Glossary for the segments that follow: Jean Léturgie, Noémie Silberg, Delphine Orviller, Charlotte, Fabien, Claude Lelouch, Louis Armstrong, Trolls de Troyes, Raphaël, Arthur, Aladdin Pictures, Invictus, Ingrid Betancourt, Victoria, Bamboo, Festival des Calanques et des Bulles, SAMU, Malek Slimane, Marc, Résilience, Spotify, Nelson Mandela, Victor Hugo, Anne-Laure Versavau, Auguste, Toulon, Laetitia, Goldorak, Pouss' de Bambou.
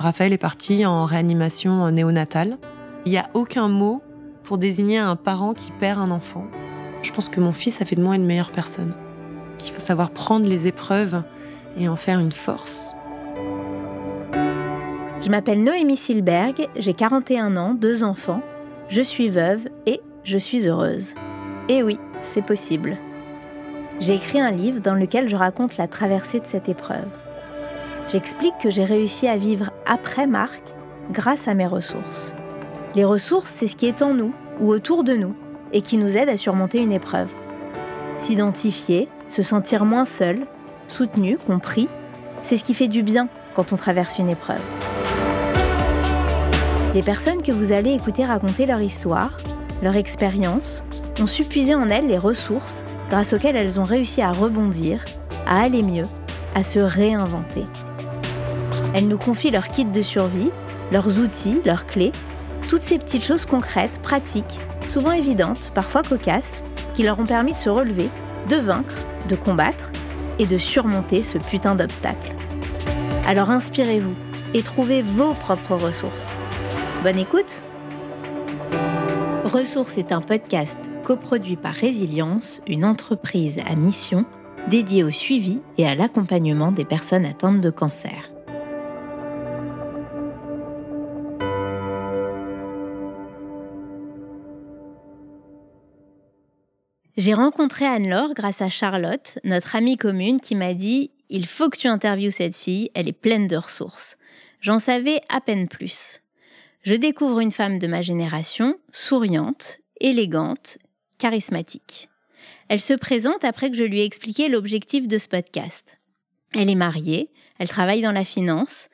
Raphaël est parti en réanimation néonatale. Il n'y a aucun mot pour désigner un parent qui perd un enfant. Je pense que mon fils a fait de moi une meilleure personne. Qu'il faut savoir prendre les épreuves et en faire une force. Je m'appelle Noémie Silberg, j'ai 41 ans, 2 enfants, je suis veuve et je suis heureuse. Et oui, c'est possible. J'ai écrit un livre dans lequel je raconte la traversée de cette épreuve. J'explique que j'ai réussi à vivre après Marc grâce à mes ressources. Les ressources, c'est ce qui est en nous ou autour de nous et qui nous aide à surmonter une épreuve. S'identifier, se sentir moins seul, soutenu, compris, c'est ce qui fait du bien quand on traverse une épreuve. Les personnes que vous allez écouter raconter leur histoire, leur expérience, ont su puiser en elles les ressources grâce auxquelles elles ont réussi à rebondir, à aller mieux, à se réinventer. Elles nous confient leur kit de survie, leurs outils, leurs clés, toutes ces petites choses concrètes, pratiques, souvent évidentes, parfois cocasses, qui leur ont permis de se relever, de vaincre, de combattre et de surmonter ce putain d'obstacle. Alors inspirez-vous et trouvez vos propres ressources. Bonne écoute! Ressources est un podcast coproduit par Résilience, une entreprise à mission dédiée au suivi et à l'accompagnement des personnes atteintes de cancer. J'ai rencontré Anne-Laure grâce à Charlotte, notre amie commune, qui m'a dit « Il faut que tu interviewes cette fille, elle est pleine de ressources ». J'en savais à peine plus. Je découvre une femme de ma génération, souriante, élégante, charismatique. Elle se présente après que je lui ai expliqué l'objectif de ce podcast. Elle est mariée, elle travaille dans la finance,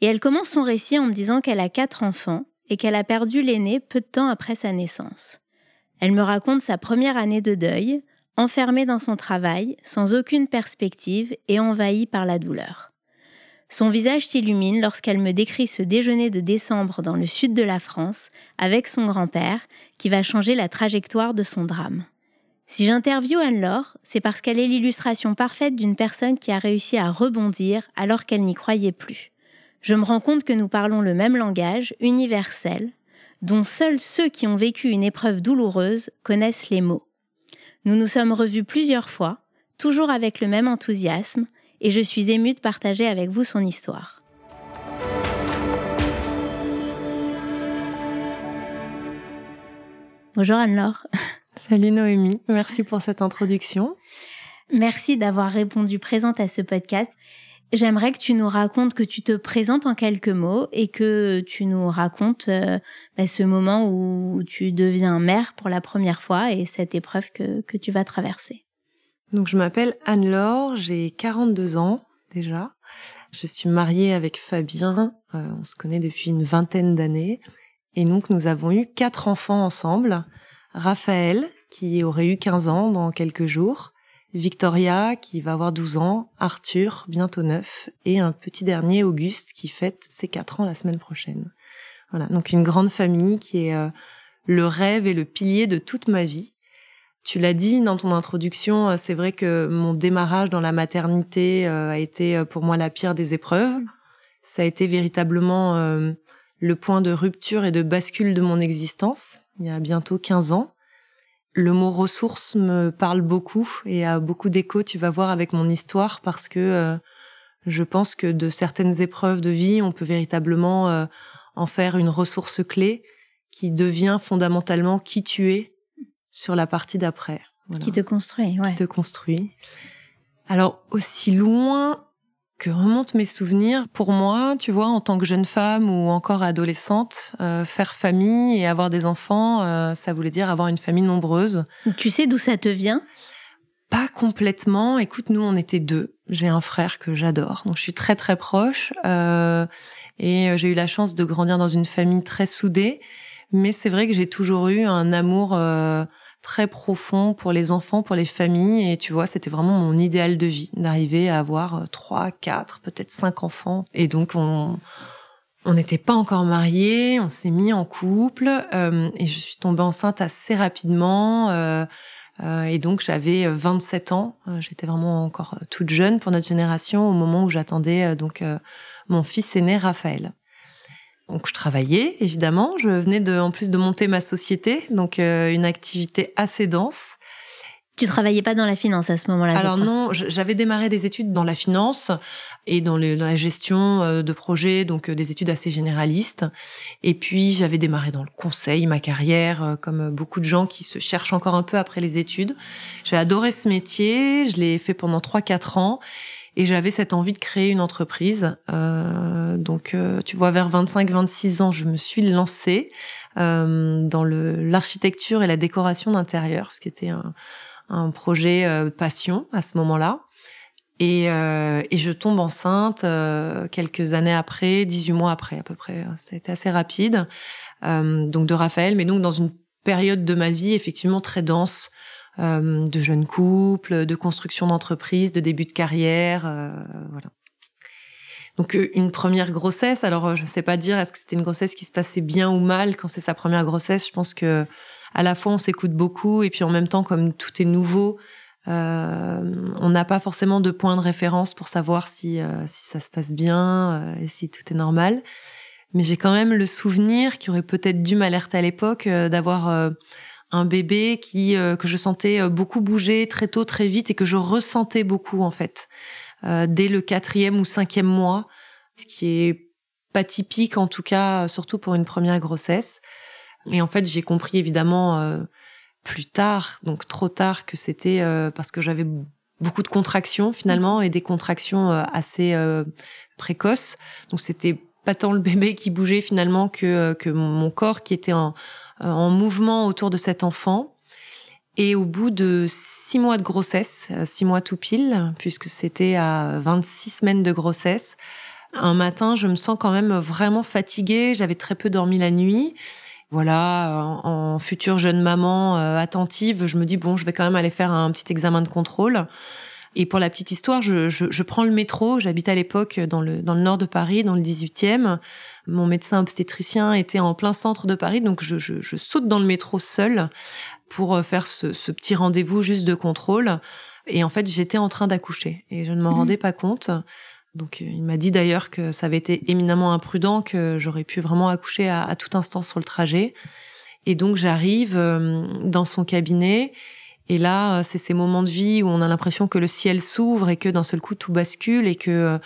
et elle commence son récit en me disant qu'elle a 4 enfants et qu'elle a perdu l'aîné peu de temps après sa naissance. Elle me raconte sa première année de deuil, enfermée dans son travail, sans aucune perspective et envahie par la douleur. Son visage s'illumine lorsqu'elle me décrit ce déjeuner de décembre dans le sud de la France avec son grand-père qui va changer la trajectoire de son drame. Si j'interviewe Anne-Laure, c'est parce qu'elle est l'illustration parfaite d'une personne qui a réussi à rebondir alors qu'elle n'y croyait plus. Je me rends compte que nous parlons le même langage universel, dont seuls ceux qui ont vécu une épreuve douloureuse connaissent les mots. Nous nous sommes revus plusieurs fois, toujours avec le même enthousiasme, et je suis émue de partager avec vous son histoire. Bonjour Anne-Laure. Salut Noémie, merci pour cette introduction. Merci d'avoir répondu présente à ce podcast. J'aimerais que tu nous racontes, que tu te présentes en quelques mots et que tu nous racontes ce moment où tu deviens mère pour la première fois et cette épreuve que tu vas traverser. Donc je m'appelle Anne-Laure, j'ai 42 ans déjà. Je suis mariée avec Fabien, on se connaît depuis une 20aine d'années. Et donc nous avons eu 4 enfants ensemble. Raphaël, qui aurait eu 15 ans dans quelques jours. Victoria, qui va avoir 12 ans, Arthur, bientôt 9, et un petit dernier, Auguste, qui fête ses 4 ans la semaine prochaine. Voilà, donc une grande famille qui est le rêve et le pilier de toute ma vie. Tu l'as dit dans ton introduction, c'est vrai que mon démarrage dans la maternité a été pour moi la pire des épreuves. Ça a été véritablement le point de rupture et de bascule de mon existence, il y a bientôt 15 ans. Le mot « ressources » me parle beaucoup et a beaucoup d'écho, tu vas voir, avec mon histoire, parce que je pense que de certaines épreuves de vie, on peut véritablement en faire une ressource clé qui devient fondamentalement qui tu es sur la partie d'après. Voilà. Qui te construit, ouais. Qui te construit. Alors, aussi loin que remontent mes souvenirs, pour moi, tu vois, en tant que jeune femme ou encore adolescente, faire famille et avoir des enfants, ça voulait dire avoir une famille nombreuse. Tu sais d'où ça te vient ? Pas complètement. Écoute, nous, on était 2. J'ai un frère que j'adore, donc je suis très très proche. Et j'ai eu la chance de grandir dans une famille très soudée. Mais c'est vrai que j'ai toujours eu un amour très profond pour les enfants, pour les familles. Et tu vois, c'était vraiment mon idéal de vie, d'arriver à avoir 3, 4, peut-être 5 enfants. Et donc, on n'était pas encore mariés, on s'est mis en couple. Et je suis tombée enceinte assez rapidement. Et donc, j'avais 27 ans. J'étais vraiment encore toute jeune pour notre génération au moment où j'attendais mon fils aîné, Raphaël. Donc, je travaillais, évidemment. Je venais en plus de monter ma société, donc une activité assez dense. Tu travaillais pas dans la finance à ce moment-là? Alors non, j'avais démarré des études dans la finance et dans la gestion de projets, donc des études assez généralistes. Et puis, j'avais démarré dans le conseil, ma carrière, comme beaucoup de gens qui se cherchent encore un peu après les études. J'ai adoré ce métier, je l'ai fait pendant 3-4 ans. Et j'avais cette envie de créer une entreprise. Tu vois, vers 25-26 ans, je me suis lancée dans l'architecture et la décoration d'intérieur, ce qui était un projet passion à ce moment-là. Et je tombe enceinte quelques années après, 18 mois après à peu près. C'était assez rapide, donc de Raphaël, mais donc dans une période de ma vie effectivement très dense, de jeunes couples, de construction d'entreprise, de début de carrière, voilà. Donc une première grossesse. Alors je sais pas dire est-ce que c'était une grossesse qui se passait bien ou mal quand c'est sa première grossesse. Je pense que à la fois on s'écoute beaucoup et puis en même temps comme tout est nouveau, on n'a pas forcément de point de référence pour savoir si ça se passe bien et si tout est normal. Mais j'ai quand même le souvenir qui aurait peut-être dû m'alerter à l'époque d'avoir un bébé que je sentais beaucoup bouger très tôt, très vite, et que je ressentais beaucoup, en fait, dès le 4e ou 5e mois, ce qui est pas typique, en tout cas, surtout pour une première grossesse. Et en fait, j'ai compris, évidemment, plus tard, donc trop tard, que c'était parce que j'avais beaucoup de contractions, finalement, et des contractions assez précoces. Donc, c'était pas tant le bébé qui bougeait, finalement, que mon corps qui était en mouvement autour de cet enfant. Et au bout de 6 mois de grossesse, 6 mois tout pile, puisque c'était à 26 semaines de grossesse, un matin, je me sens quand même vraiment fatiguée. J'avais très peu dormi la nuit. Voilà, en future jeune maman attentive, je me dis, bon, je vais quand même aller faire un petit examen de contrôle. Et pour la petite histoire, je prends le métro. J'habitais à l'époque dans le nord de Paris, dans le 18e. Mon médecin obstétricien était en plein centre de Paris, donc je saute dans le métro seule pour faire ce petit rendez-vous juste de contrôle. Et en fait, j'étais en train d'accoucher et je ne m'en rendais pas compte. Donc, il m'a dit d'ailleurs que ça avait été éminemment imprudent, que j'aurais pu vraiment accoucher à tout instant sur le trajet. Et donc, j'arrive dans son cabinet. Et là, c'est ces moments de vie où on a l'impression que le ciel s'ouvre et que d'un seul coup tout bascule et que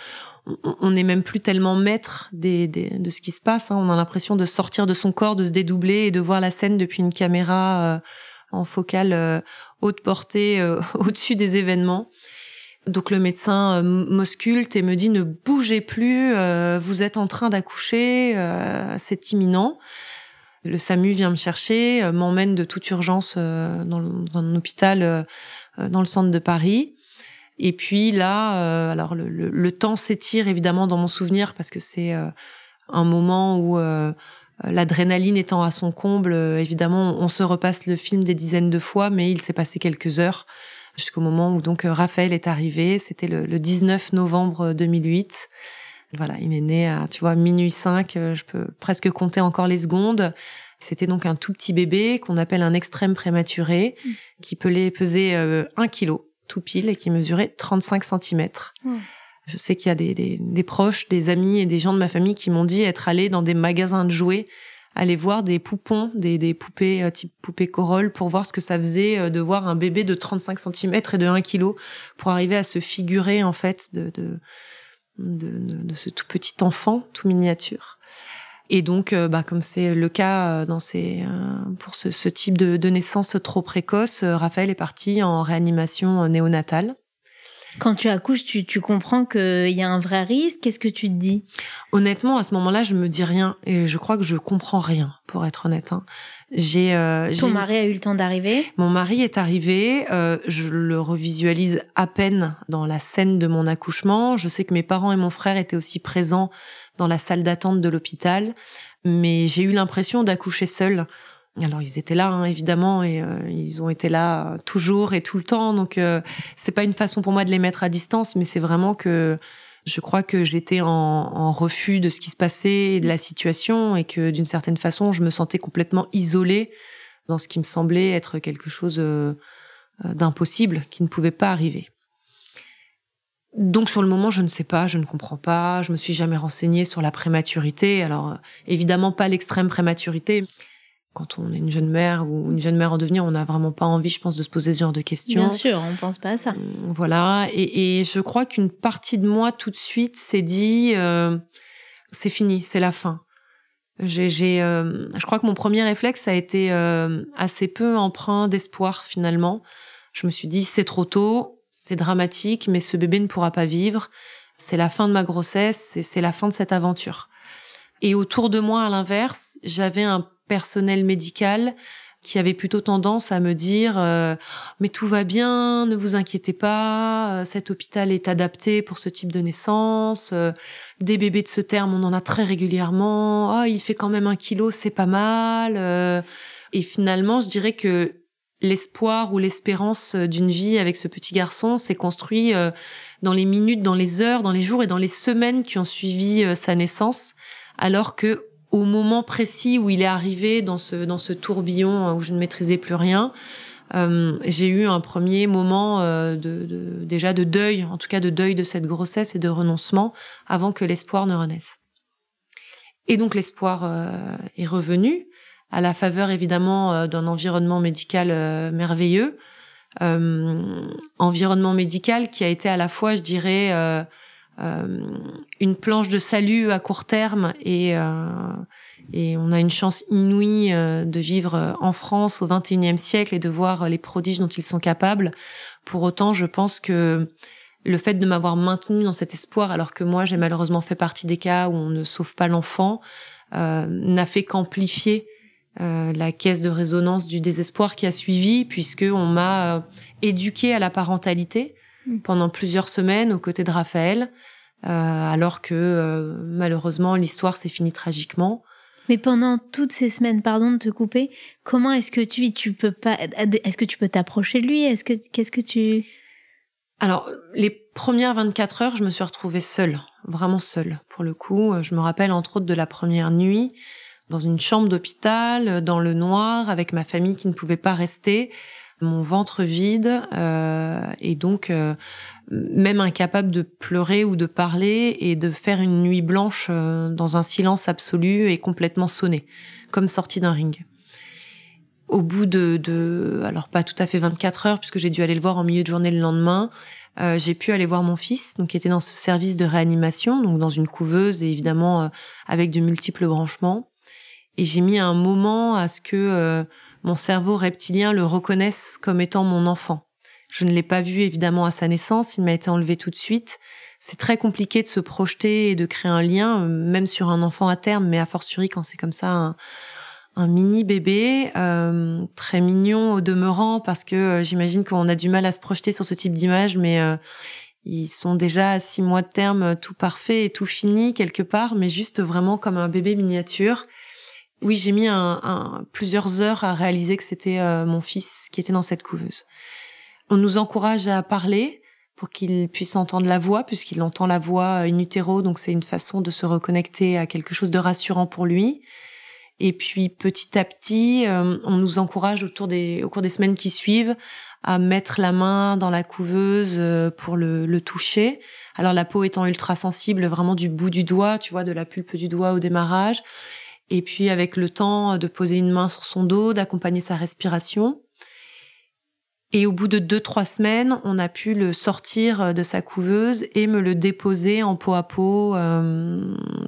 on n'est même plus tellement maître de ce qui se passe. Hein. On a l'impression de sortir de son corps, de se dédoubler et de voir la scène depuis une caméra en focale haute portée au-dessus des événements. Donc le médecin m'ausculte et me dit « Ne bougez plus, vous êtes en train d'accoucher, c'est imminent ». Le SAMU vient me chercher, m'emmène de toute urgence dans un hôpital dans le centre de Paris. Et puis là, alors le temps s'étire évidemment dans mon souvenir parce que c'est un moment où l'adrénaline étant à son comble, évidemment, on se repasse le film des dizaines de fois, mais il s'est passé quelques heures jusqu'au moment où donc Raphaël est arrivé. C'était le 19 novembre 2008. Voilà, il est né à, tu vois, minuit 5, je peux presque compter encore les secondes. C'était donc un tout petit bébé qu'on appelle un extrême prématuré, qui pesait 1 kg tout pile et qui mesurait 35 cm. Je sais qu'il y a des proches, des amis et des gens de ma famille qui m'ont dit être allés dans des magasins de jouets, aller voir des poupons, des poupées type poupée Corolle pour voir ce que ça faisait de voir un bébé de 35 cm et de 1 kg pour arriver à se figurer, en fait, de ce tout petit enfant, tout miniature. Et donc, comme c'est le cas pour ce type de naissance trop précoce, Raphaël est parti en réanimation néonatale. Quand tu accouches, tu comprends qu'il y a un vrai risque. Qu'est-ce que tu te dis? Honnêtement, à ce moment-là, je me dis rien. Et je crois que je comprends rien, pour être honnête. Hein. Ton mari a eu le temps d'arriver? Mon mari est arrivé. Je le revisualise à peine dans la scène de mon accouchement. Je sais que mes parents et mon frère étaient aussi présents dans la salle d'attente de l'hôpital. Mais j'ai eu l'impression d'accoucher seule. Alors, ils étaient là, hein, évidemment, et ils ont été là toujours et tout le temps. Donc, c'est pas une façon pour moi de les mettre à distance, mais c'est vraiment que je crois que j'étais en refus de ce qui se passait et de la situation et que, d'une certaine façon, je me sentais complètement isolée dans ce qui me semblait être quelque chose d'impossible, qui ne pouvait pas arriver. Donc, sur le moment, je ne sais pas, je ne comprends pas, je me suis jamais renseignée sur la prématurité. Alors, évidemment, pas l'extrême prématurité. Quand on est une jeune mère ou une jeune mère en devenir, on n'a vraiment pas envie, je pense, de se poser ce genre de questions. Bien sûr, on ne pense pas à ça. Voilà, et je crois qu'une partie de moi, tout de suite, s'est dit c'est fini, c'est la fin. Je crois que mon premier réflexe a été assez peu empreint d'espoir, finalement. Je me suis dit, c'est trop tôt, c'est dramatique, mais ce bébé ne pourra pas vivre. C'est la fin de ma grossesse, c'est la fin de cette aventure. Et autour de moi, à l'inverse, j'avais un personnel médical qui avait plutôt tendance à me dire « Mais tout va bien, ne vous inquiétez pas, cet hôpital est adapté pour ce type de naissance, des bébés de ce terme, on en a très régulièrement, oh, il fait quand même 1 kilo, c'est pas mal. » Et finalement, je dirais que l'espoir ou l'espérance d'une vie avec ce petit garçon s'est construit dans les minutes, dans les heures, dans les jours et dans les semaines qui ont suivi sa naissance, alors que au moment précis où il est arrivé dans ce tourbillon où je ne maîtrisais plus rien, j'ai eu un premier moment de deuil, en tout cas de deuil de cette grossesse et de renoncement avant que l'espoir ne renaisse. Et donc l'espoir est revenu à la faveur évidemment d'un environnement médical merveilleux, environnement médical qui a été à la fois, je dirais, une planche de salut à court terme et on a une chance inouïe de vivre en France au XXIe siècle et de voir les prodiges dont ils sont capables. Pour autant, je pense que le fait de m'avoir maintenue dans cet espoir, alors que moi j'ai malheureusement fait partie des cas où on ne sauve pas l'enfant, n'a fait qu'amplifier la caisse de résonance du désespoir qui a suivi, puisqu'on m'a éduquée à la parentalité pendant plusieurs semaines aux côtés de Raphaël, alors que malheureusement l'histoire s'est finie tragiquement. Mais pendant toutes ces semaines, pardon de te couper, comment est-ce que tu peux t'approcher de lui ? Alors, les premières 24 heures, je me suis retrouvée seule, vraiment seule pour le coup. Je me rappelle entre autres de la première nuit dans une chambre d'hôpital, dans le noir, avec ma famille qui ne pouvait pas rester. Mon ventre vide et donc même incapable de pleurer ou de parler et de faire une nuit blanche dans un silence absolu et complètement sonné, comme sortie d'un ring. Au bout de alors pas tout à fait 24 heures puisque j'ai dû aller le voir en milieu de journée le lendemain, j'ai pu aller voir mon fils donc qui était dans ce service de réanimation, donc dans une couveuse et évidemment avec de multiples branchements. Et j'ai mis un moment à ce que mon cerveau reptilien le reconnaisse comme étant mon enfant. Je ne l'ai pas vu évidemment à sa naissance, il m'a été enlevé tout de suite. C'est très compliqué de se projeter et de créer un lien, même sur un enfant à terme, mais a fortiori quand c'est comme ça un mini bébé, très mignon au demeurant, parce que j'imagine qu'on a du mal à se projeter sur ce type d'image, mais ils sont déjà à 6 mois de terme, tout parfait et tout fini quelque part, mais juste vraiment comme un bébé miniature. Oui, j'ai mis plusieurs heures à réaliser que c'était mon fils qui était dans cette couveuse. On nous encourage à parler pour qu'il puisse entendre la voix, puisqu'il entend la voix in utero, donc c'est une façon de se reconnecter à quelque chose de rassurant pour lui. Et puis, petit à petit, on nous encourage au cours des semaines qui suivent à mettre la main dans la couveuse pour le toucher. Alors, la peau étant ultra sensible, vraiment du bout du doigt, tu vois, de la pulpe du doigt au démarrage. Et puis, avec le temps, de poser une main sur son dos, d'accompagner sa respiration. Et au bout de 2-3 semaines, on a pu le sortir de sa couveuse et me le déposer en peau à peau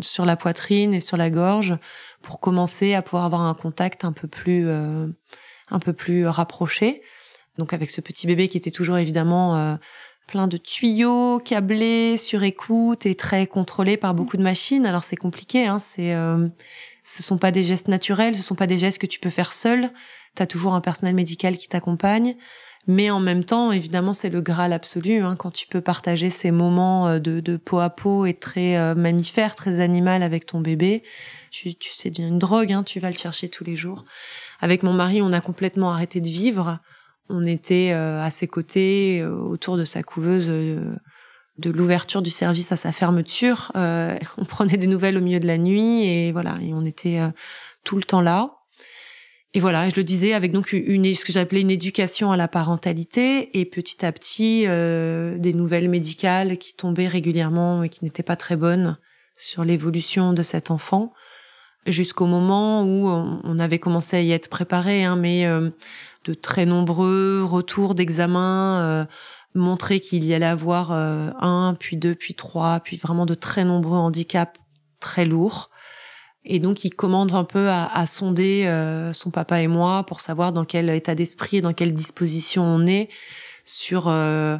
sur la poitrine et sur la gorge pour commencer à pouvoir avoir un contact un peu plus rapproché. Donc, avec ce petit bébé qui était toujours évidemment plein de tuyaux, câblés, sur écoute et très contrôlé par beaucoup de machines. Alors, c'est compliqué, hein, ce sont pas des gestes naturels, ce sont pas des gestes que tu peux faire seul. T'as toujours un personnel médical qui t'accompagne. Mais en même temps, évidemment, c'est le graal absolu, hein, quand tu peux partager ces moments de peau à peau et très mammifère, très animal avec ton bébé. Tu sais, c'est une drogue, hein, tu vas le chercher tous les jours. Avec mon mari, on a complètement arrêté de vivre. On était à ses côtés, autour de sa couveuse, de l'ouverture du service à sa fermeture. On prenait des nouvelles au milieu de la nuit et voilà, et on était tout le temps là. Et voilà, je le disais, avec donc ce que j'appelais une éducation à la parentalité, et petit à petit, des nouvelles médicales qui tombaient régulièrement et qui n'étaient pas très bonnes sur l'évolution de cet enfant, jusqu'au moment où on avait commencé à y être préparé, mais de très nombreux retours d'examens montraient qu'il y allait avoir un, puis deux, puis trois, puis vraiment de très nombreux handicaps très lourds. Et donc, il commence un peu à sonder son papa et moi pour savoir dans quel état d'esprit et dans quelle disposition on est sur... alors,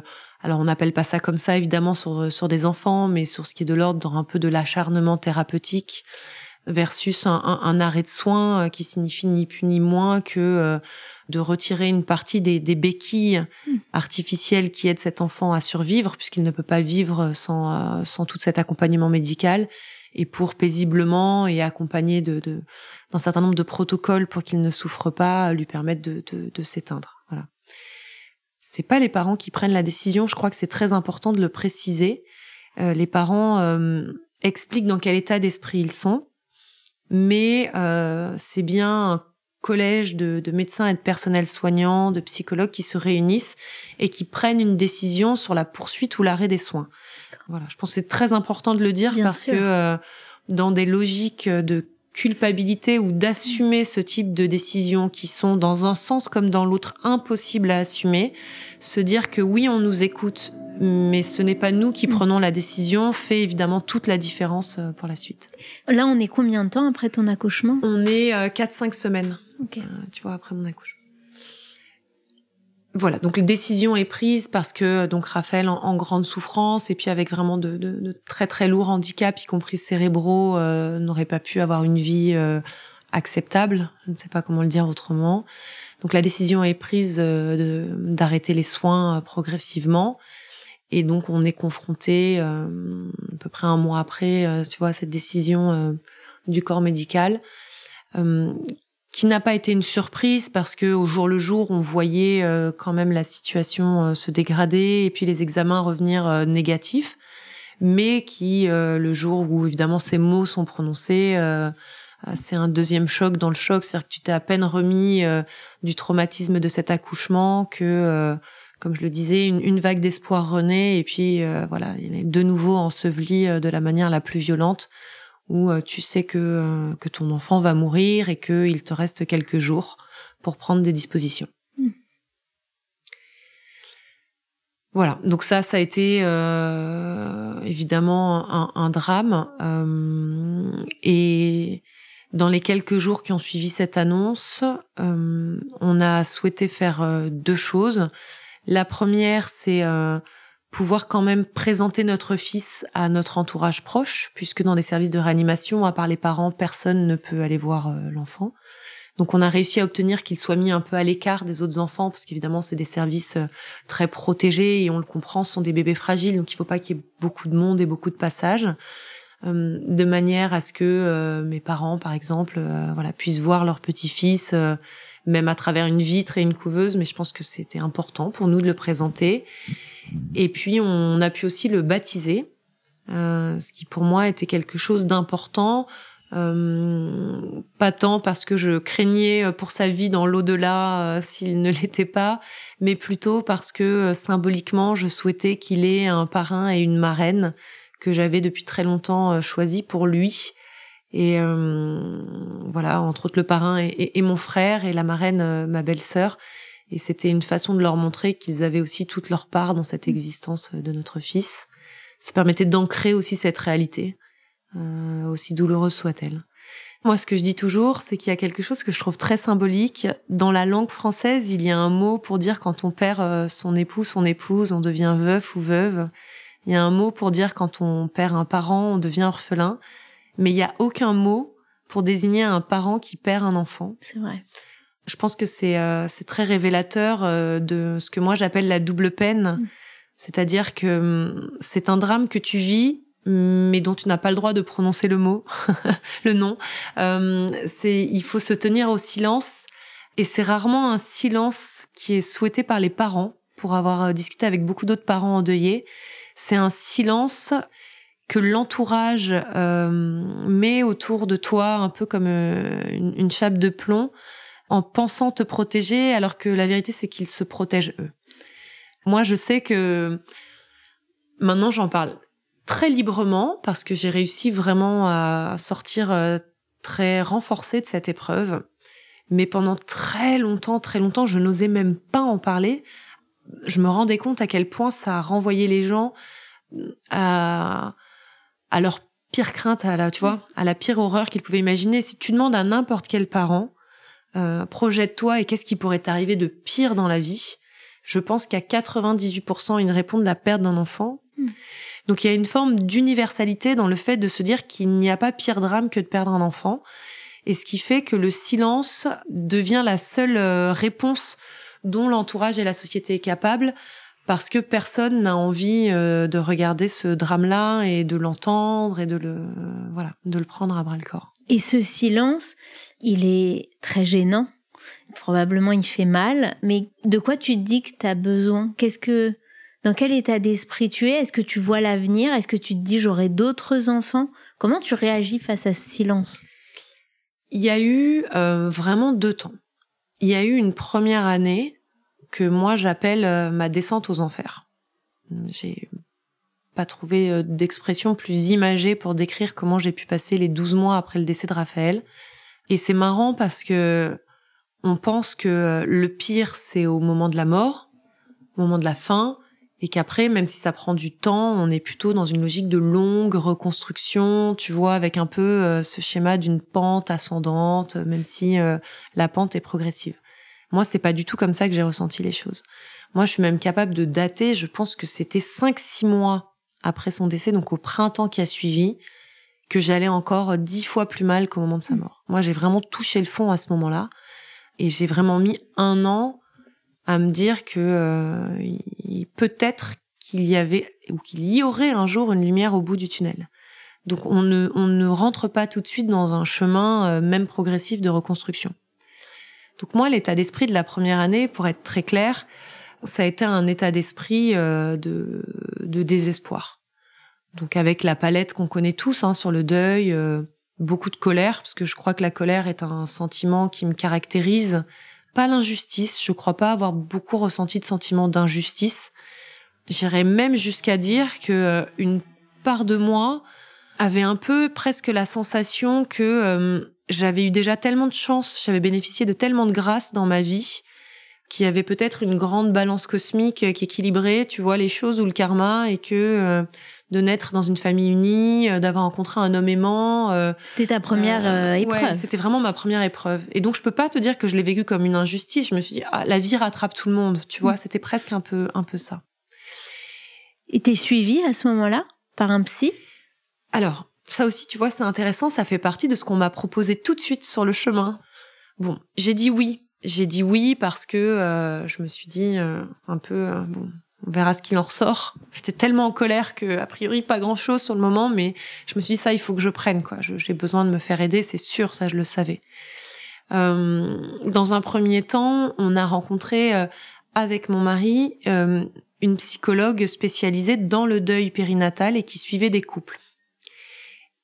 on n'appelle pas ça comme ça, évidemment, sur des enfants, mais sur ce qui est de l'ordre un peu de l'acharnement thérapeutique versus un arrêt de soins qui signifie ni plus ni moins que de retirer une partie des béquilles artificielles qui aident cet enfant à survivre, puisqu'il ne peut pas vivre sans tout cet accompagnement médical, et pour paisiblement et accompagné d'un certain nombre de protocoles pour qu'il ne souffre pas, lui permettre de s'éteindre. Voilà. C'est pas les parents qui prennent la décision, je crois que c'est très important de le préciser. Les parents expliquent dans quel état d'esprit ils sont, mais c'est bien un collège de médecins et de personnels soignants, de psychologues qui se réunissent et qui prennent une décision sur la poursuite ou l'arrêt des soins. Voilà, je pense que c'est très important de le dire bien parce sûr. Que dans des logiques de culpabilité ou d'assumer ce type de décisions qui sont dans un sens comme dans l'autre impossible à assumer, se dire que oui, on nous écoute, mais ce n'est pas nous qui prenons la décision, fait évidemment toute la différence pour la suite. Là, on est combien de temps après ton accouchement ? On est 4-5 semaines, okay. Tu vois, après mon accouchement. Voilà, donc la décision est prise parce que donc Raphaël en grande souffrance et puis avec vraiment de très très lourds handicaps, y compris cérébraux, n'aurait pas pu avoir une vie acceptable. Je ne sais pas comment le dire autrement. Donc la décision est prise d'arrêter les soins progressivement et donc on est confronté à peu près un mois après, tu vois, à cette décision du corps médical. Qui n'a pas été une surprise parce que au jour le jour on voyait quand même la situation se dégrader et puis les examens revenir négatifs, mais qui le jour où évidemment ces mots sont prononcés, c'est un deuxième choc dans le choc, c'est-à-dire que tu t'es à peine remis du traumatisme de cet accouchement que comme je le disais une vague d'espoir renaît et puis voilà, il est de nouveau enseveli de la manière la plus violente. Où tu sais que ton enfant va mourir et qu'il te reste quelques jours pour prendre des dispositions. Mmh. Voilà, donc ça a été évidemment un drame. Et dans les quelques jours qui ont suivi cette annonce, on a souhaité faire deux choses. La première, c'est... pouvoir quand même présenter notre fils à notre entourage proche, puisque dans les services de réanimation, à part les parents, personne ne peut aller voir l'enfant. Donc on a réussi à obtenir qu'il soit mis un peu à l'écart des autres enfants, parce qu'évidemment c'est des services très protégés, et on le comprend, ce sont des bébés fragiles, donc il ne faut pas qu'il y ait beaucoup de monde et beaucoup de passages, de manière à ce que mes parents, par exemple, voilà, puissent voir leur petit-fils, même à travers une vitre et une couveuse, mais je pense que c'était important pour nous de le présenter. Et puis, on a pu aussi le baptiser, ce qui, pour moi, était quelque chose d'important. Pas tant parce que je craignais pour sa vie dans l'au-delà s'il ne l'était pas, mais plutôt parce que, symboliquement, je souhaitais qu'il ait un parrain et une marraine que j'avais depuis très longtemps choisi pour lui. Et voilà, entre autres, le parrain et mon frère, et la marraine, ma belle-sœur. Et c'était une façon de leur montrer qu'ils avaient aussi toute leur part dans cette existence de notre fils. Ça permettait d'ancrer aussi cette réalité, aussi douloureuse soit-elle. Moi, ce que je dis toujours, c'est qu'il y a quelque chose que je trouve très symbolique. Dans la langue française, il y a un mot pour dire quand on perd son époux, son épouse, on devient veuf ou veuve. Il y a un mot pour dire quand on perd un parent, on devient orphelin. Mais il n'y a aucun mot pour désigner un parent qui perd un enfant. C'est vrai. Je pense que c'est très révélateur de ce que moi j'appelle la double peine. Mmh. C'est-à-dire que c'est un drame que tu vis, mais dont tu n'as pas le droit de prononcer le mot, le nom. Il faut se tenir au silence, et c'est rarement un silence qui est souhaité par les parents, pour avoir discuté avec beaucoup d'autres parents endeuillés. C'est un silence que l'entourage met autour de toi, un peu comme une chape de plomb, en pensant te protéger, alors que la vérité, c'est qu'ils se protègent eux. Moi, je sais que maintenant, j'en parle très librement parce que j'ai réussi vraiment à sortir très renforcée de cette épreuve. Mais pendant très longtemps, je n'osais même pas en parler. Je me rendais compte à quel point ça renvoyait les gens à leur pire crainte, à la pire horreur qu'ils pouvaient imaginer. Si tu demandes à n'importe quel parent, projette-toi et qu'est-ce qui pourrait t'arriver de pire dans la vie ? Je pense qu'à 98%, ils répondent la perte d'un enfant. Donc il y a une forme d'universalité dans le fait de se dire qu'il n'y a pas pire drame que de perdre un enfant. Et ce qui fait que le silence devient la seule réponse dont l'entourage et la société est capable, parce que personne n'a envie de regarder ce drame-là et de l'entendre et de le prendre à bras-le-corps. Et ce silence, il est très gênant. Probablement, il fait mal. Mais de quoi tu te dis que tu as besoin ? Dans quel état d'esprit tu es ? Est-ce que tu vois l'avenir ? Est-ce que tu te dis « j'aurai d'autres enfants » ? Comment tu réagis face à ce silence ? Il y a eu vraiment 2 temps. Il y a eu une première année que moi j'appelle ma descente aux enfers. J'ai pas trouvé d'expression plus imagée pour décrire comment j'ai pu passer les 12 mois après le décès de Raphaël. Et c'est marrant parce que on pense que le pire c'est au moment de la mort, au moment de la fin, et qu'après, même si ça prend du temps, on est plutôt dans une logique de longue reconstruction, tu vois, avec un peu ce schéma d'une pente ascendante, même si la pente est progressive. Moi, c'est pas du tout comme ça que j'ai ressenti les choses. Moi, je suis même capable de dater, je pense que c'était 5-6 mois après son décès, donc au printemps qui a suivi, que j'allais encore 10 fois plus mal qu'au moment de sa mort. Moi, j'ai vraiment touché le fond à ce moment-là, et j'ai vraiment mis 1 an à me dire que peut-être qu'il y avait ou qu'il y aurait un jour une lumière au bout du tunnel. Donc on ne rentre pas tout de suite dans un chemin même progressif de reconstruction. Donc moi, l'état d'esprit de la première année, pour être très claire, ça a été un état d'esprit de désespoir. Donc avec la palette qu'on connaît tous sur le deuil, beaucoup de colère, parce que je crois que la colère est un sentiment qui me caractérise. Pas l'injustice, je crois pas avoir beaucoup ressenti de sentiment d'injustice. J'irais même jusqu'à dire que une part de moi avait un peu presque la sensation que j'avais eu déjà tellement de chance, j'avais bénéficié de tellement de grâce dans ma vie, qu'il y avait peut-être une grande balance cosmique qui équilibrait, tu vois, les choses ou le karma, et que de naître dans une famille unie, d'avoir rencontré un homme aimant. C'était ta première épreuve. Ouais, c'était vraiment ma première épreuve. Et donc, je peux pas te dire que je l'ai vécu comme une injustice. Je me suis dit, ah, la vie rattrape tout le monde, tu vois. C'était presque un peu ça. Et t'es suivie à ce moment-là par un psy ? Alors, ça aussi, tu vois, c'est intéressant. Ça fait partie de ce qu'on m'a proposé tout de suite sur le chemin. Bon, j'ai dit oui. J'ai dit oui parce que je me suis dit on verra ce qu'il en ressort. J'étais tellement en colère que, a priori, pas grand-chose sur le moment, mais je me suis dit, ça, il faut que je prenne, quoi. J'ai besoin de me faire aider, c'est sûr, ça, je le savais. Dans un premier temps, on a rencontré, avec mon mari, une psychologue spécialisée dans le deuil périnatal et qui suivait des couples.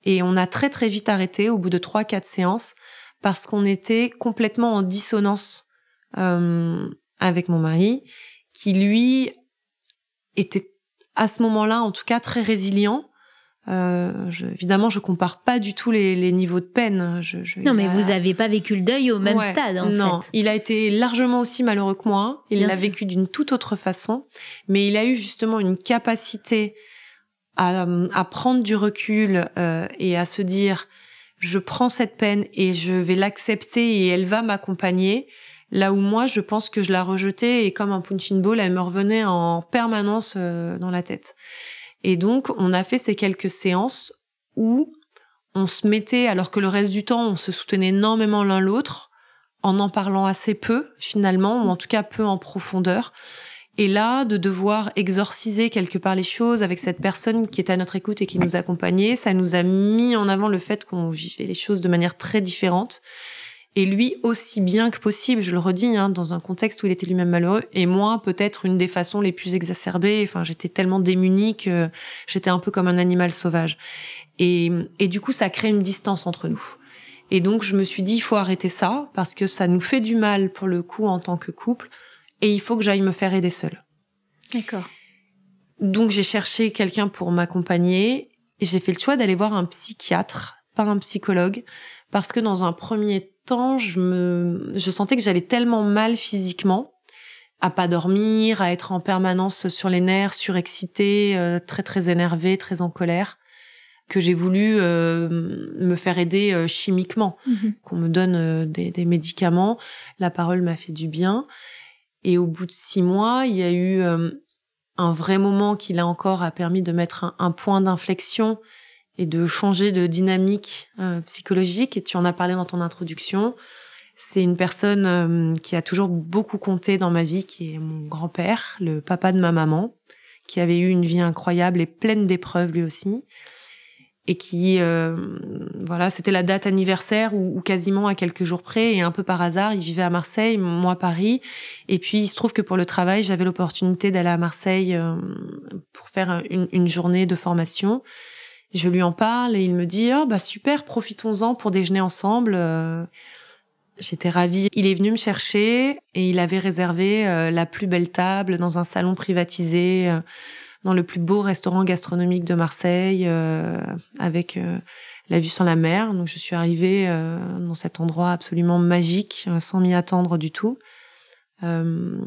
Et on a très, très vite arrêté, au bout de 3-4 séances, parce qu'on était complètement en dissonance avec mon mari, qui, lui, était à ce moment-là, en tout cas, très résilient. Évidemment, je compare pas du tout les niveaux de peine. Non, mais vous avez pas vécu le deuil au même stade, en fait. Il a été largement aussi malheureux que moi. Il l'a vécu d'une toute autre façon. Mais il a eu justement une capacité à prendre du recul et à se dire « je prends cette peine et je vais l'accepter et elle va m'accompagner ». Là où moi, je pense que je la rejetais et comme un punching ball, elle me revenait en permanence dans la tête. Et donc, on a fait ces quelques séances où on se mettait, alors que le reste du temps, on se soutenait énormément l'un l'autre, en parlant assez peu, finalement, ou en tout cas peu en profondeur. Et là, de devoir exorciser quelque part les choses avec cette personne qui était à notre écoute et qui nous accompagnait, ça nous a mis en avant le fait qu'on vivait les choses de manière très différente. Et lui, aussi bien que possible, je le redis, dans un contexte où il était lui-même malheureux, et moi, peut-être une des façons les plus exacerbées, j'étais tellement démunie que j'étais un peu comme un animal sauvage. Et du coup, ça crée une distance entre nous. Et donc, je me suis dit, il faut arrêter ça, parce que ça nous fait du mal, pour le coup, en tant que couple, et il faut que j'aille me faire aider seule. D'accord. Donc, j'ai cherché quelqu'un pour m'accompagner, et j'ai fait le choix d'aller voir un psychiatre, pas un psychologue, parce que dans un premier temps, je sentais que j'allais tellement mal physiquement, à pas dormir, à être en permanence sur les nerfs, surexcitée, très très énervée, très en colère, que j'ai voulu me faire aider chimiquement, qu'on me donne des médicaments. La parole m'a fait du bien. Et au bout de 6 mois, il y a eu un vrai moment qui, là encore, a permis de mettre un point d'inflexion et de changer de dynamique psychologique. Et tu en as parlé dans ton introduction. C'est une personne qui a toujours beaucoup compté dans ma vie, qui est mon grand-père, le papa de ma maman, qui avait eu une vie incroyable et pleine d'épreuves lui aussi. Et qui, voilà, c'était la date anniversaire ou quasiment à quelques jours près. Et un peu par hasard, il vivait à Marseille, moi à Paris. Et puis, il se trouve que pour le travail, j'avais l'opportunité d'aller à Marseille pour faire une journée de formation. Je lui en parle et il me dit « Oh, bah super, profitons-en pour déjeuner ensemble. » J'étais ravie. Il est venu me chercher et il avait réservé la plus belle table dans un salon privatisé, dans le plus beau restaurant gastronomique de Marseille, avec la vue sur la mer. Donc je suis arrivée dans cet endroit absolument magique, sans m'y attendre du tout. Mon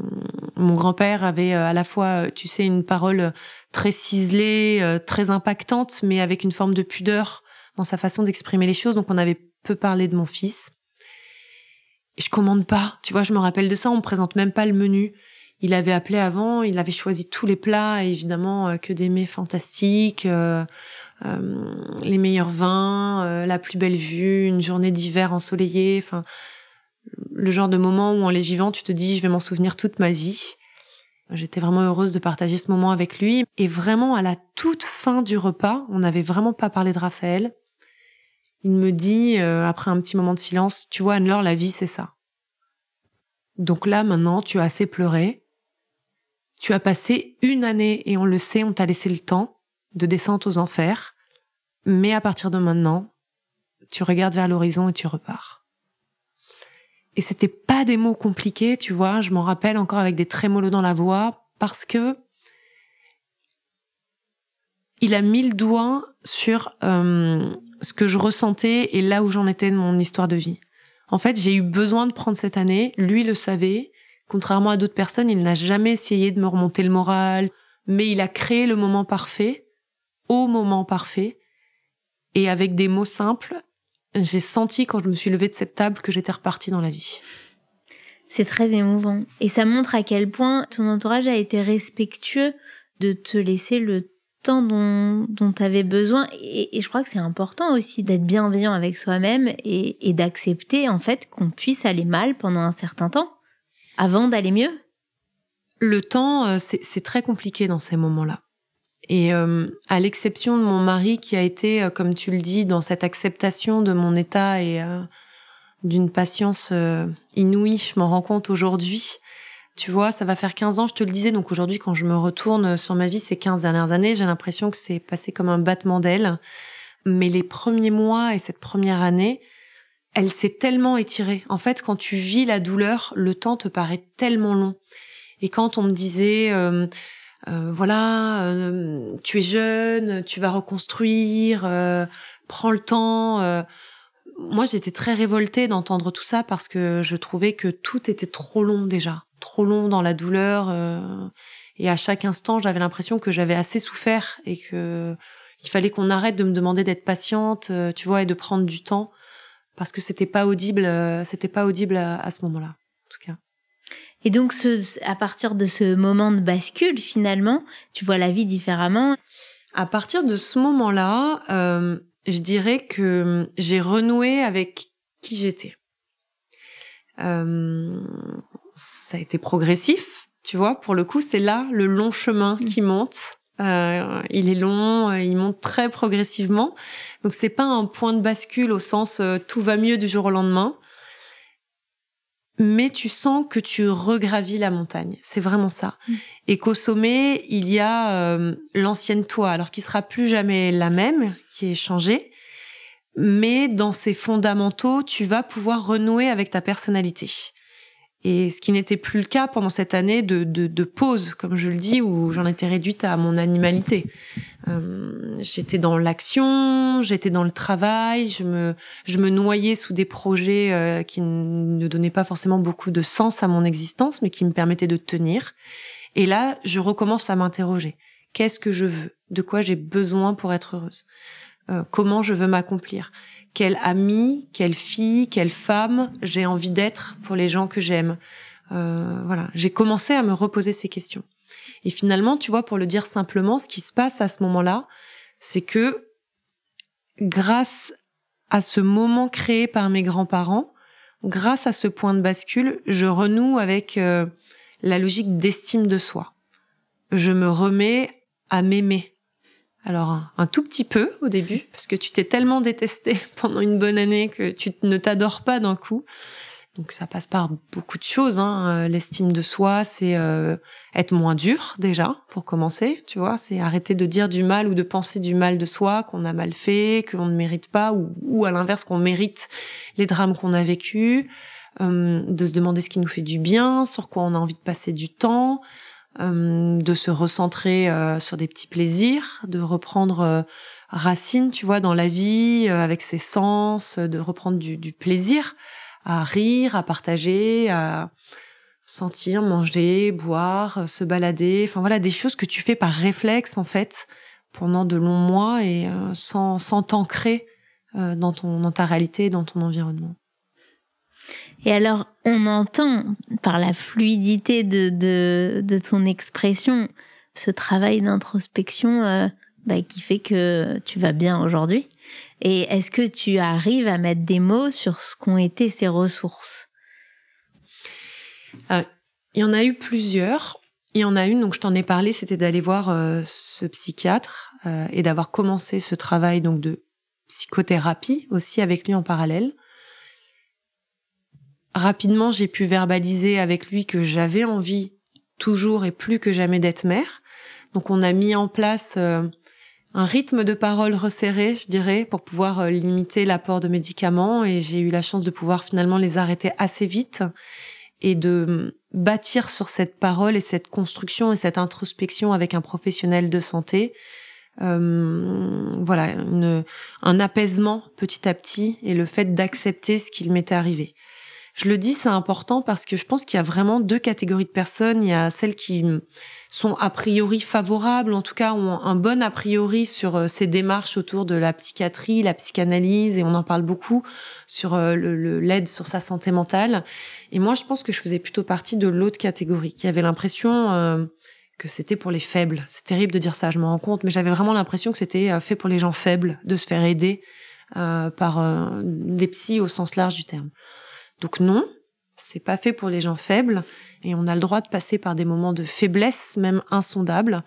grand-père avait à la fois, tu sais, une parole très ciselée, très impactante, mais avec une forme de pudeur dans sa façon d'exprimer les choses. Donc on avait peu parlé de mon fils. Je commande pas, tu vois, je me rappelle de ça, on me présente même pas le menu. Il avait appelé avant, il avait choisi tous les plats, évidemment que des mets fantastiques, les meilleurs vins, la plus belle vue, une journée d'hiver ensoleillée, enfin le genre de moment où en les vivant, tu te dis je vais m'en souvenir toute ma vie. J'étais vraiment heureuse de partager ce moment avec lui et vraiment à la toute fin du repas, on n'avait vraiment pas parlé de Raphaël. Il me dit, après un petit moment de silence, tu vois, Anne-Laure, la vie, c'est ça. Donc là, maintenant, tu as assez pleuré. Tu as passé 1 année, et on le sait, on t'a laissé le temps de descente aux enfers. Mais à partir de maintenant, tu regardes vers l'horizon et tu repars. Et c'était pas des mots compliqués, tu vois. Je m'en rappelle encore avec des trémolos dans la voix, parce que il a mis le doigt sur ce que je ressentais et là où j'en étais de mon histoire de vie. En fait, j'ai eu besoin de prendre cette année. Lui le savait. Contrairement à d'autres personnes, il n'a jamais essayé de me remonter le moral. Mais il a créé le moment parfait, au moment parfait. Et avec des mots simples, j'ai senti quand je me suis levée de cette table que j'étais repartie dans la vie. C'est très émouvant. Et ça montre à quel point ton entourage a été respectueux de te laisser le temps dont tu avais besoin et je crois que c'est important aussi d'être bienveillant avec soi-même et d'accepter en fait qu'on puisse aller mal pendant un certain temps avant d'aller mieux. Le temps, c'est très compliqué dans ces moments-là. Et à l'exception de mon mari qui a été, comme tu le dis, dans cette acceptation de mon état et d'une patience inouïe, je m'en rends compte aujourd'hui. Tu vois, ça va faire 15 ans, je te le disais, donc aujourd'hui, quand je me retourne sur ma vie, ces 15 dernières années, j'ai l'impression que c'est passé comme un battement d'ailes. Mais les premiers mois et cette première année, elle s'est tellement étirée. En fait, quand tu vis la douleur, le temps te paraît tellement long. Et quand on me disait, voilà, tu es jeune, tu vas reconstruire, prends le temps... Moi, j'étais très révoltée d'entendre tout ça parce que je trouvais que tout était trop long déjà. Trop long dans la douleur. Et à chaque instant, j'avais l'impression que j'avais assez souffert et que il fallait qu'on arrête de me demander d'être patiente, tu vois, et de prendre du temps. Parce que c'était pas audible à ce moment-là, en tout cas. Et donc, à partir de ce moment de bascule, finalement, tu vois la vie différemment. À partir de ce moment-là... je dirais que j'ai renoué avec qui j'étais. Ça a été progressif, tu vois. Pour le coup, c'est là le long chemin qui monte. Il est long, il monte très progressivement. Donc, c'est pas un point de bascule au sens tout va mieux du jour au lendemain. Mais tu sens que tu regravis la montagne. C'est vraiment ça. Et qu'au sommet, il y a l'ancienne toi, alors qui sera plus jamais la même, qui est changée, mais dans ses fondamentaux, tu vas pouvoir renouer avec ta personnalité. Et ce qui n'était plus le cas pendant cette année de pause, comme je le dis, où j'en étais réduite à mon animalité. J'étais dans l'action, j'étais dans le travail, je me noyais sous des projets qui ne donnaient pas forcément beaucoup de sens à mon existence, mais qui me permettaient de tenir. Et là, je recommence à m'interroger. Qu'est-ce que je veux ? De quoi j'ai besoin pour être heureuse ? Comment je veux m'accomplir ? Quelle amie, quelle fille, quelle femme j'ai envie d'être pour les gens que j'aime. Voilà, j'ai commencé à me reposer ces questions. Et finalement, tu vois, pour le dire simplement, ce qui se passe à ce moment-là, c'est que grâce à ce moment créé par mes grands-parents, grâce à ce point de bascule, je renoue avec la logique d'estime de soi. Je me remets à m'aimer. Alors, un tout petit peu au début, parce que tu t'es tellement détesté pendant une bonne année que tu ne t'adores pas d'un coup. Donc, ça passe par beaucoup de choses, hein. L'estime de soi, c'est être moins dur, déjà, pour commencer, tu vois. C'est arrêter de dire du mal ou de penser du mal de soi, qu'on a mal fait, qu'on ne mérite pas, ou à l'inverse, qu'on mérite les drames qu'on a vécus. De se demander ce qui nous fait du bien, sur quoi on a envie de passer du temps. De se recentrer sur des petits plaisirs, de reprendre racine, tu vois, dans la vie, avec ses sens, de reprendre du plaisir à rire, à partager, à sentir, manger, boire, se balader. Enfin voilà, des choses que tu fais par réflexe, en fait, pendant de longs mois et sans t'ancrer dans ta réalité, dans ton environnement. Et alors, on entend, par la fluidité de ton expression, ce travail d'introspection qui fait que tu vas bien aujourd'hui. Et est-ce que tu arrives à mettre des mots sur ce qu'ont été ces ressources ? Il y en a eu plusieurs. Il y en a une, donc je t'en ai parlé, c'était d'aller voir ce psychiatre et d'avoir commencé ce travail donc de psychothérapie aussi avec lui en parallèle. Rapidement, j'ai pu verbaliser avec lui que j'avais envie, toujours et plus que jamais, d'être mère. Donc, on a mis en place un rythme de parole resserré, je dirais, pour pouvoir limiter l'apport de médicaments. Et j'ai eu la chance de pouvoir finalement les arrêter assez vite et de bâtir sur cette parole et cette construction et cette introspection avec un professionnel de santé. Voilà, un apaisement petit à petit et le fait d'accepter ce qu'il m'était arrivé. Je le dis, c'est important parce que je pense qu'il y a vraiment deux catégories de personnes. Il y a celles qui sont a priori favorables, en tout cas ont un bon a priori sur ces démarches autour de la psychiatrie, la psychanalyse, et on en parle beaucoup sur l'aide sur sa santé mentale. Et moi, je pense que je faisais plutôt partie de l'autre catégorie, qui avait l'impression que c'était pour les faibles. C'est terrible de dire ça, je m'en rends compte, mais j'avais vraiment l'impression que c'était fait pour les gens faibles, de se faire aider par des psys au sens large du terme. Donc non, c'est pas fait pour les gens faibles et on a le droit de passer par des moments de faiblesse, même insondables.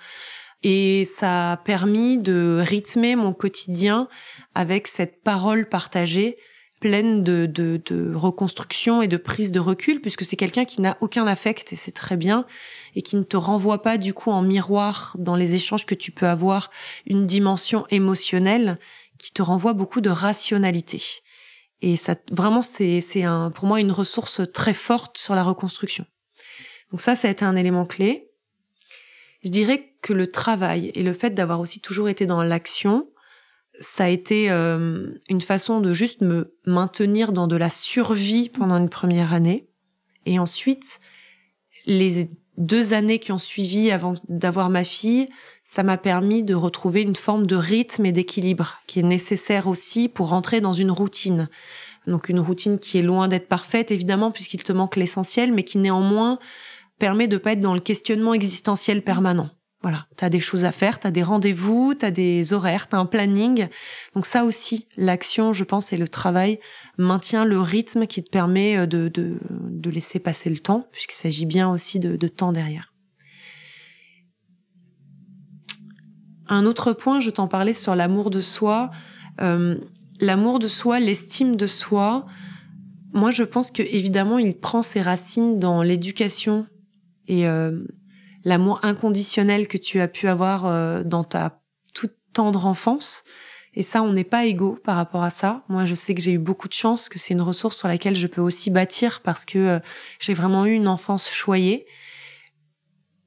Et ça a permis de rythmer mon quotidien avec cette parole partagée, pleine de reconstruction et de prise de recul, puisque c'est quelqu'un qui n'a aucun affect, et c'est très bien, et qui ne te renvoie pas du coup en miroir dans les échanges que tu peux avoir une dimension émotionnelle qui te renvoie beaucoup de rationalité. Et ça, vraiment, c'est pour moi une ressource très forte sur la reconstruction. Donc ça a été un élément clé. Je dirais que le travail et le fait d'avoir aussi toujours été dans l'action, ça a été une façon de juste me maintenir dans de la survie pendant une première année. Et ensuite, les 2 années qui ont suivi avant d'avoir ma fille, ça m'a permis de retrouver une forme de rythme et d'équilibre qui est nécessaire aussi pour rentrer dans une routine. Donc une routine qui est loin d'être parfaite, évidemment, puisqu'il te manque l'essentiel, mais qui néanmoins permet de pas être dans le questionnement existentiel permanent. Voilà, t'as des choses à faire, t'as des rendez-vous, t'as des horaires, t'as un planning. Donc ça aussi, l'action, je pense, et le travail maintient le rythme qui te permet de laisser passer le temps, puisqu'il s'agit bien aussi de temps derrière. Un autre point, je t'en parlais sur l'amour de soi. L'amour de soi, l'estime de soi, moi je pense que évidemment il prend ses racines dans l'éducation et l'amour inconditionnel que tu as pu avoir dans ta toute tendre enfance. Et ça, on n'est pas égaux par rapport à ça. Moi, je sais que j'ai eu beaucoup de chance, que c'est une ressource sur laquelle je peux aussi bâtir parce que j'ai vraiment eu une enfance choyée.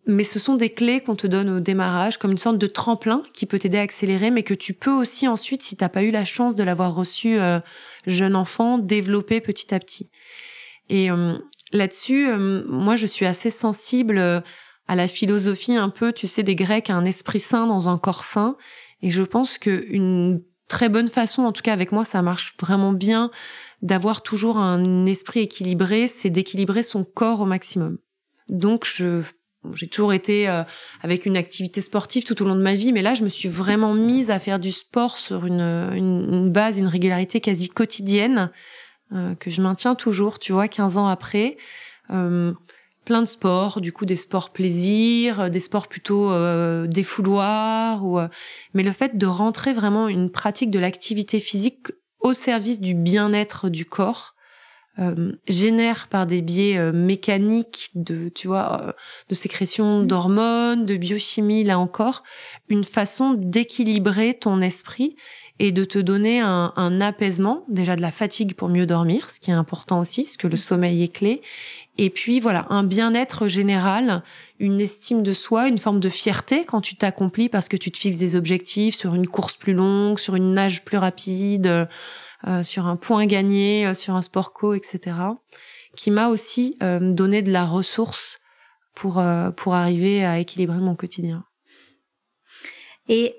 Mais ce sont des clés qu'on te donne au démarrage, comme une sorte de tremplin qui peut t'aider à accélérer, mais que tu peux aussi ensuite, si t'as pas eu la chance de l'avoir reçu jeune enfant, développer petit à petit. Et là-dessus, moi, je suis assez sensible à la philosophie un peu, tu sais, des Grecs, à un esprit sain dans un corps sain. Et je pense qu'une très bonne façon, en tout cas avec moi, ça marche vraiment bien, d'avoir toujours un esprit équilibré, c'est d'équilibrer son corps au maximum. Donc, j'ai toujours été avec une activité sportive tout au long de ma vie, mais là, je me suis vraiment mise à faire du sport sur une base, une régularité quasi quotidienne que je maintiens toujours, tu vois, 15 ans après. Plein de sports, du coup, des sports plaisir, des sports plutôt des fouloirs. Mais le fait de rentrer vraiment une pratique de l'activité physique au service du bien-être du corps, génère par des biais mécaniques de, tu vois, de sécrétion d'hormones, de biochimie, là encore, une façon d'équilibrer ton esprit et de te donner un apaisement, déjà de la fatigue pour mieux dormir, ce qui est important aussi, parce que le sommeil est clé. Et puis, voilà, un bien-être général, une estime de soi, une forme de fierté quand tu t'accomplis parce que tu te fixes des objectifs sur une course plus longue, sur une nage plus rapide, sur un point gagné, sur un sport co, etc. qui m'a aussi donné de la ressource pour arriver à équilibrer mon quotidien. Et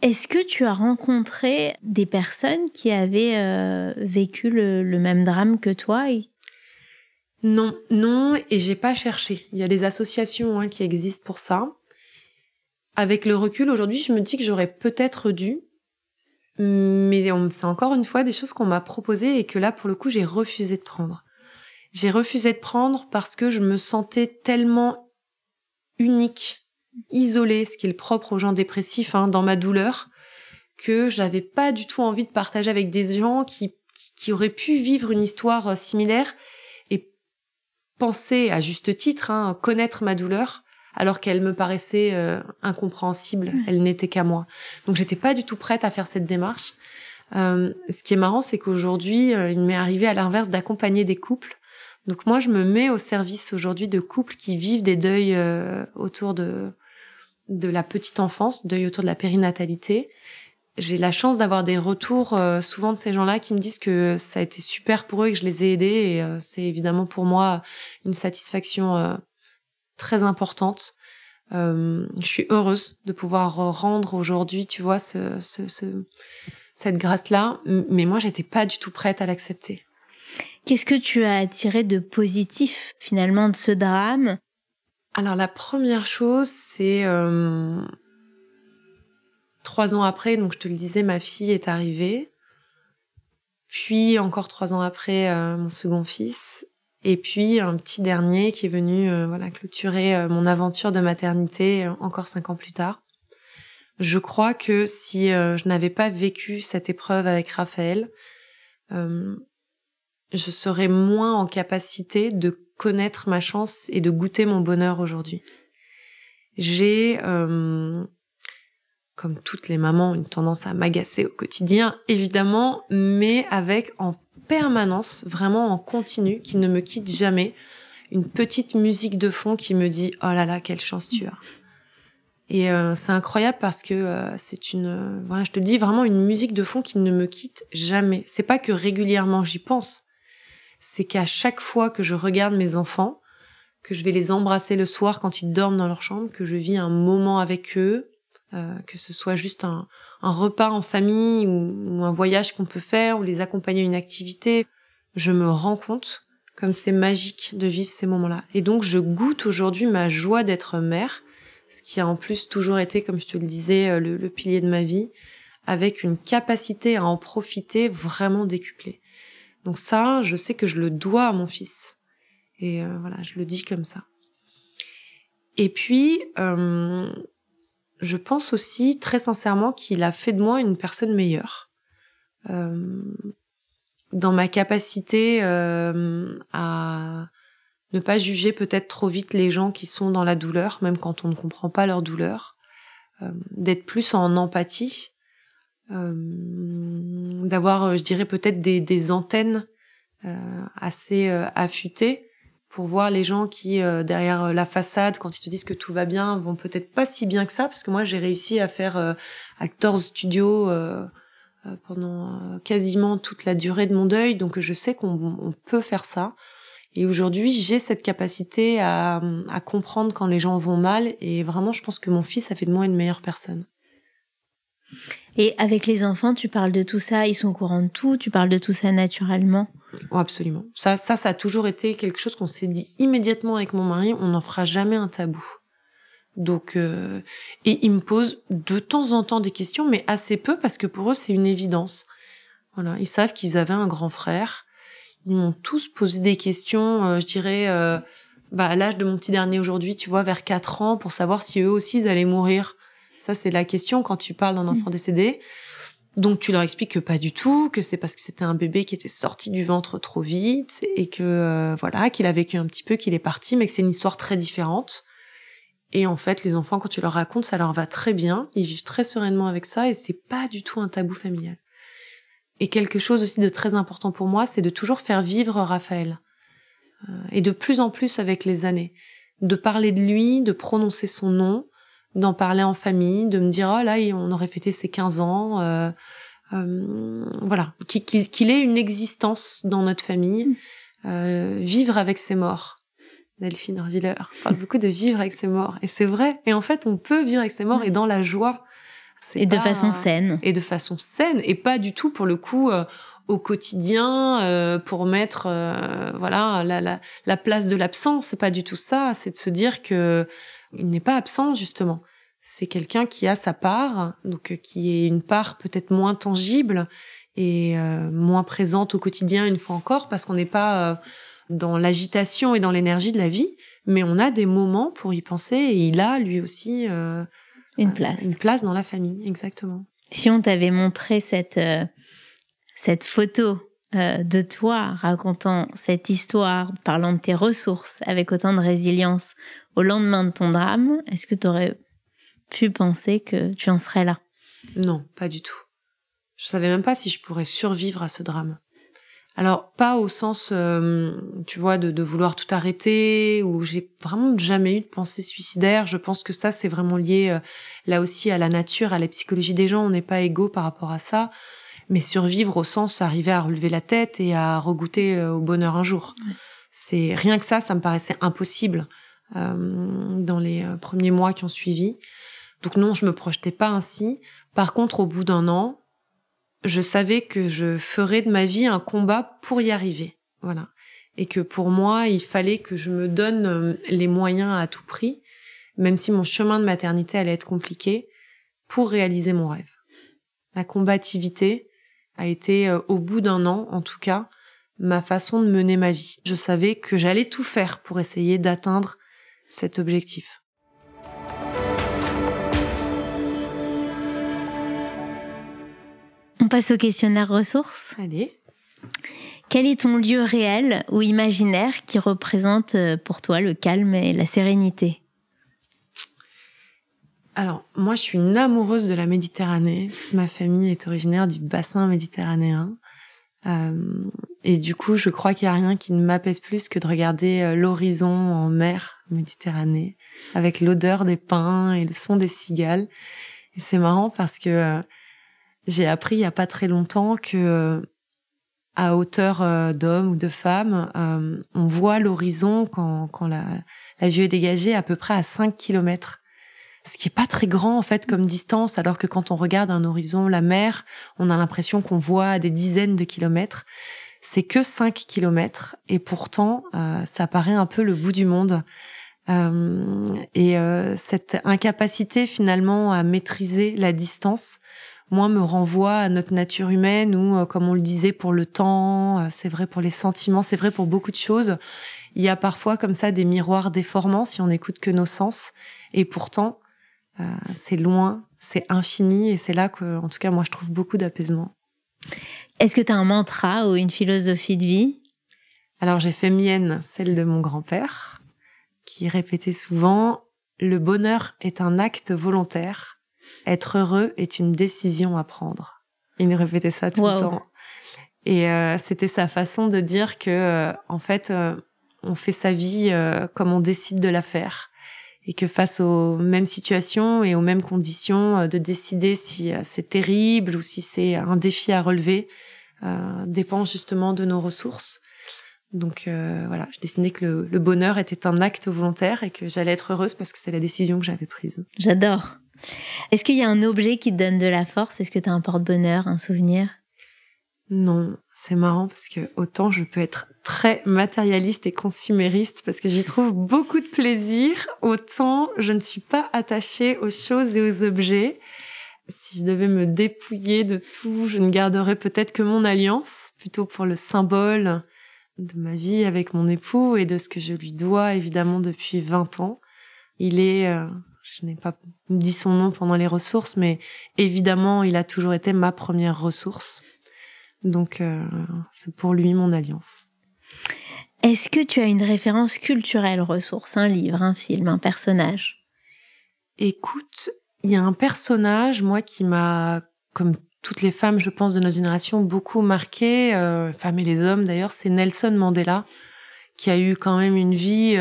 est-ce que tu as rencontré des personnes qui avaient vécu le même drame que toi? Non, et j'ai pas cherché. Il y a des associations qui existent pour ça. Avec le recul, aujourd'hui, je me dis que j'aurais peut-être dû, mais c'est encore une fois des choses qu'on m'a proposées et que là, pour le coup, j'ai refusé de prendre. J'ai refusé de prendre parce que je me sentais tellement unique, isolée, ce qui est le propre aux gens dépressifs, dans ma douleur, que j'avais pas du tout envie de partager avec des gens qui auraient pu vivre une histoire similaire, penser à juste titre, connaître ma douleur, alors qu'elle me paraissait incompréhensible. Elle n'était qu'à moi. Donc, j'étais pas du tout prête à faire cette démarche. Ce qui est marrant, c'est qu'aujourd'hui, il m'est arrivé à l'inverse d'accompagner des couples. Donc, moi, je me mets au service aujourd'hui de couples qui vivent des deuils autour de la petite enfance, deuil autour de la périnatalité. J'ai la chance d'avoir des retours souvent de ces gens-là qui me disent que ça a été super pour eux et que je les ai aidés. Et c'est évidemment pour moi une satisfaction très importante. Je suis heureuse de pouvoir rendre aujourd'hui, tu vois, cette grâce-là. Mais moi, j'étais pas du tout prête à l'accepter. Qu'est-ce que tu as attiré de positif finalement de ce drame? Alors la première chose, c'est 3 ans après, donc je te le disais, ma fille est arrivée. Puis encore 3 ans après, mon second fils. Et puis un petit dernier qui est venu clôturer mon aventure de maternité encore 5 ans plus tard. Je crois que si je n'avais pas vécu cette épreuve avec Raphaël, je serais moins en capacité de connaître ma chance et de goûter mon bonheur aujourd'hui. J'ai... comme toutes les mamans, une tendance à m'agacer au quotidien, évidemment, mais avec en permanence, vraiment en continu, qui ne me quitte jamais, une petite musique de fond qui me dit « Oh là là, quelle chance tu as !» Et c'est incroyable parce que c'est une... je te dis vraiment une musique de fond qui ne me quitte jamais. C'est pas que régulièrement j'y pense, c'est qu'à chaque fois que je regarde mes enfants, que je vais les embrasser le soir quand ils dorment dans leur chambre, que je vis un moment avec eux, que ce soit juste un repas en famille ou un voyage qu'on peut faire ou les accompagner à une activité, je me rends compte comme c'est magique de vivre ces moments-là. Et donc, je goûte aujourd'hui ma joie d'être mère, ce qui a en plus toujours été, comme je te le disais, le pilier de ma vie, avec une capacité à en profiter vraiment décuplée. Donc ça, je sais que je le dois à mon fils. Et je le dis comme ça. Et puis... je pense aussi, très sincèrement, qu'il a fait de moi une personne meilleure. Dans ma capacité à ne pas juger peut-être trop vite les gens qui sont dans la douleur, même quand on ne comprend pas leur douleur, d'être plus en empathie, d'avoir, je dirais, peut-être des antennes assez affûtées pour voir les gens qui, derrière la façade, quand ils te disent que tout va bien, vont peut-être pas si bien que ça, parce que moi, j'ai réussi à faire Actors Studio pendant quasiment toute la durée de mon deuil, donc je sais qu'on peut faire ça. Et aujourd'hui, j'ai cette capacité à comprendre quand les gens vont mal, et vraiment, je pense que mon fils a fait de moi une meilleure personne. Et avec les enfants, tu parles de tout ça, ils sont au courant de tout, tu parles de tout ça naturellement? Oh, absolument. Ça a toujours été quelque chose qu'on s'est dit immédiatement avec mon mari, on n'en fera jamais un tabou. Donc, et ils me posent de temps en temps des questions, mais assez peu, parce que pour eux, c'est une évidence. Voilà, ils savent qu'ils avaient un grand frère. Ils m'ont tous posé des questions, je dirais, à l'âge de mon petit dernier aujourd'hui, tu vois, vers 4 ans, pour savoir si eux aussi, ils allaient mourir. Ça, c'est la question quand tu parles d'un enfant décédé. Donc, tu leur expliques que pas du tout, que c'est parce que c'était un bébé qui était sorti du ventre trop vite et que, voilà, qu'il a vécu un petit peu, qu'il est parti, mais que c'est une histoire très différente. Et en fait, les enfants, quand tu leur racontes, ça leur va très bien. Ils vivent très sereinement avec ça et c'est pas du tout un tabou familial. Et quelque chose aussi de très important pour moi, c'est de toujours faire vivre Raphaël. Et de plus en plus avec les années. De parler de lui, de prononcer son nom, d'en parler en famille, de me dire « Oh là, on aurait fêté ses 15 ans. » Voilà, qu'il ait une existence dans notre famille. Vivre avec ses morts. Delphine Orviller parle beaucoup de vivre avec ses morts. Et c'est vrai. Et en fait, on peut vivre avec ses morts et dans la joie. De façon saine. Et de façon saine. Et pas du tout, pour le coup, au quotidien, pour mettre la place de l'absent. C'est pas du tout ça. C'est de se dire que il n'est pas absent, justement. C'est quelqu'un qui a sa part, donc qui est une part peut-être moins tangible et moins présente au quotidien, une fois encore, parce qu'on n'est pas dans l'agitation et dans l'énergie de la vie, mais on a des moments pour y penser et il a, lui aussi, une place dans la famille, exactement. Si on t'avait montré cette photo de toi racontant cette histoire, parlant de tes ressources avec autant de résilience au lendemain de ton drame, est-ce que tu aurais pu penser que tu en serais là? Non, pas du tout. Je savais même pas si je pourrais survivre à ce drame. Alors, pas au sens, tu vois, de vouloir tout arrêter, ou j'ai vraiment jamais eu de pensée suicidaire. Je pense que ça, c'est vraiment lié, là aussi, à la nature, à la psychologie des gens. On n'est pas égaux par rapport à ça. Mais survivre au sens, arriver à relever la tête et à regoûter au bonheur un jour. Ouais. C'est rien que ça me paraissait impossible dans les premiers mois qui ont suivi. Donc non, je me projetais pas ainsi. Par contre, au bout d'un an, je savais que je ferais de ma vie un combat pour y arriver, voilà. Et que pour moi, il fallait que je me donne les moyens à tout prix, même si mon chemin de maternité allait être compliqué, pour réaliser mon rêve. La combativité a été, au bout d'un an en tout cas, ma façon de mener ma vie. Je savais que j'allais tout faire pour essayer d'atteindre cet objectif. On passe au questionnaire ressources. Allez. Quel est ton lieu réel ou imaginaire qui représente pour toi le calme et la sérénité? Alors, moi, je suis une amoureuse de la Méditerranée. Toute ma famille est originaire du bassin méditerranéen. Et du coup, je crois qu'il n'y a rien qui ne m'apaise plus que de regarder l'horizon en mer Méditerranée, avec l'odeur des pins et le son des cigales. Et c'est marrant parce que j'ai appris il y a pas très longtemps que à hauteur d'homme ou de femme, on voit l'horizon quand la vue est dégagée à peu près à 5 km. Ce qui est pas très grand en fait comme distance, alors que quand on regarde un horizon, la mer, on a l'impression qu'on voit à des dizaines de kilomètres. C'est que 5 km et pourtant ça paraît un peu le bout du monde. Cette incapacité finalement à maîtriser la distance, moi, me renvoie à notre nature humaine où, comme on le disait pour le temps, c'est vrai pour les sentiments, c'est vrai pour beaucoup de choses. Il y a parfois comme ça des miroirs déformants si on n'écoute que nos sens. Et pourtant, c'est loin, c'est infini et c'est là que, en tout cas, moi, je trouve beaucoup d'apaisement. Est-ce que tu as un mantra ou une philosophie de vie? Alors, j'ai fait mienne celle de mon grand-père qui répétait souvent « Le bonheur est un acte volontaire ». Être heureux est une décision à prendre. Il nous répétait ça tout le temps. Et c'était sa façon de dire que, en fait, on fait sa vie comme on décide de la faire. Et que face aux mêmes situations et aux mêmes conditions, de décider si c'est terrible ou si c'est un défi à relever dépend justement de nos ressources. Donc voilà, j'ai décidé que le bonheur était un acte volontaire et que j'allais être heureuse parce que c'est la décision que j'avais prise. J'adore. Est-ce qu'il y a un objet qui te donne de la force ? Est-ce que tu as un porte-bonheur, un souvenir ? Non, c'est marrant parce que autant je peux être très matérialiste et consumériste parce que j'y trouve beaucoup de plaisir, autant je ne suis pas attachée aux choses et aux objets. Si je devais me dépouiller de tout, je ne garderais peut-être que mon alliance, plutôt pour le symbole de ma vie avec mon époux et de ce que je lui dois évidemment depuis 20 ans. Il est... je n'ai pas dit son nom pendant les ressources, mais évidemment, il a toujours été ma première ressource. Donc, c'est pour lui mon alliance. Est-ce que tu as une référence culturelle ressource ? Un livre, un film, un personnage ? Écoute, il y a un personnage, moi, qui m'a, comme toutes les femmes, je pense, de notre génération, beaucoup marquée, femmes et les hommes d'ailleurs, c'est Nelson Mandela, qui a eu quand même une vie...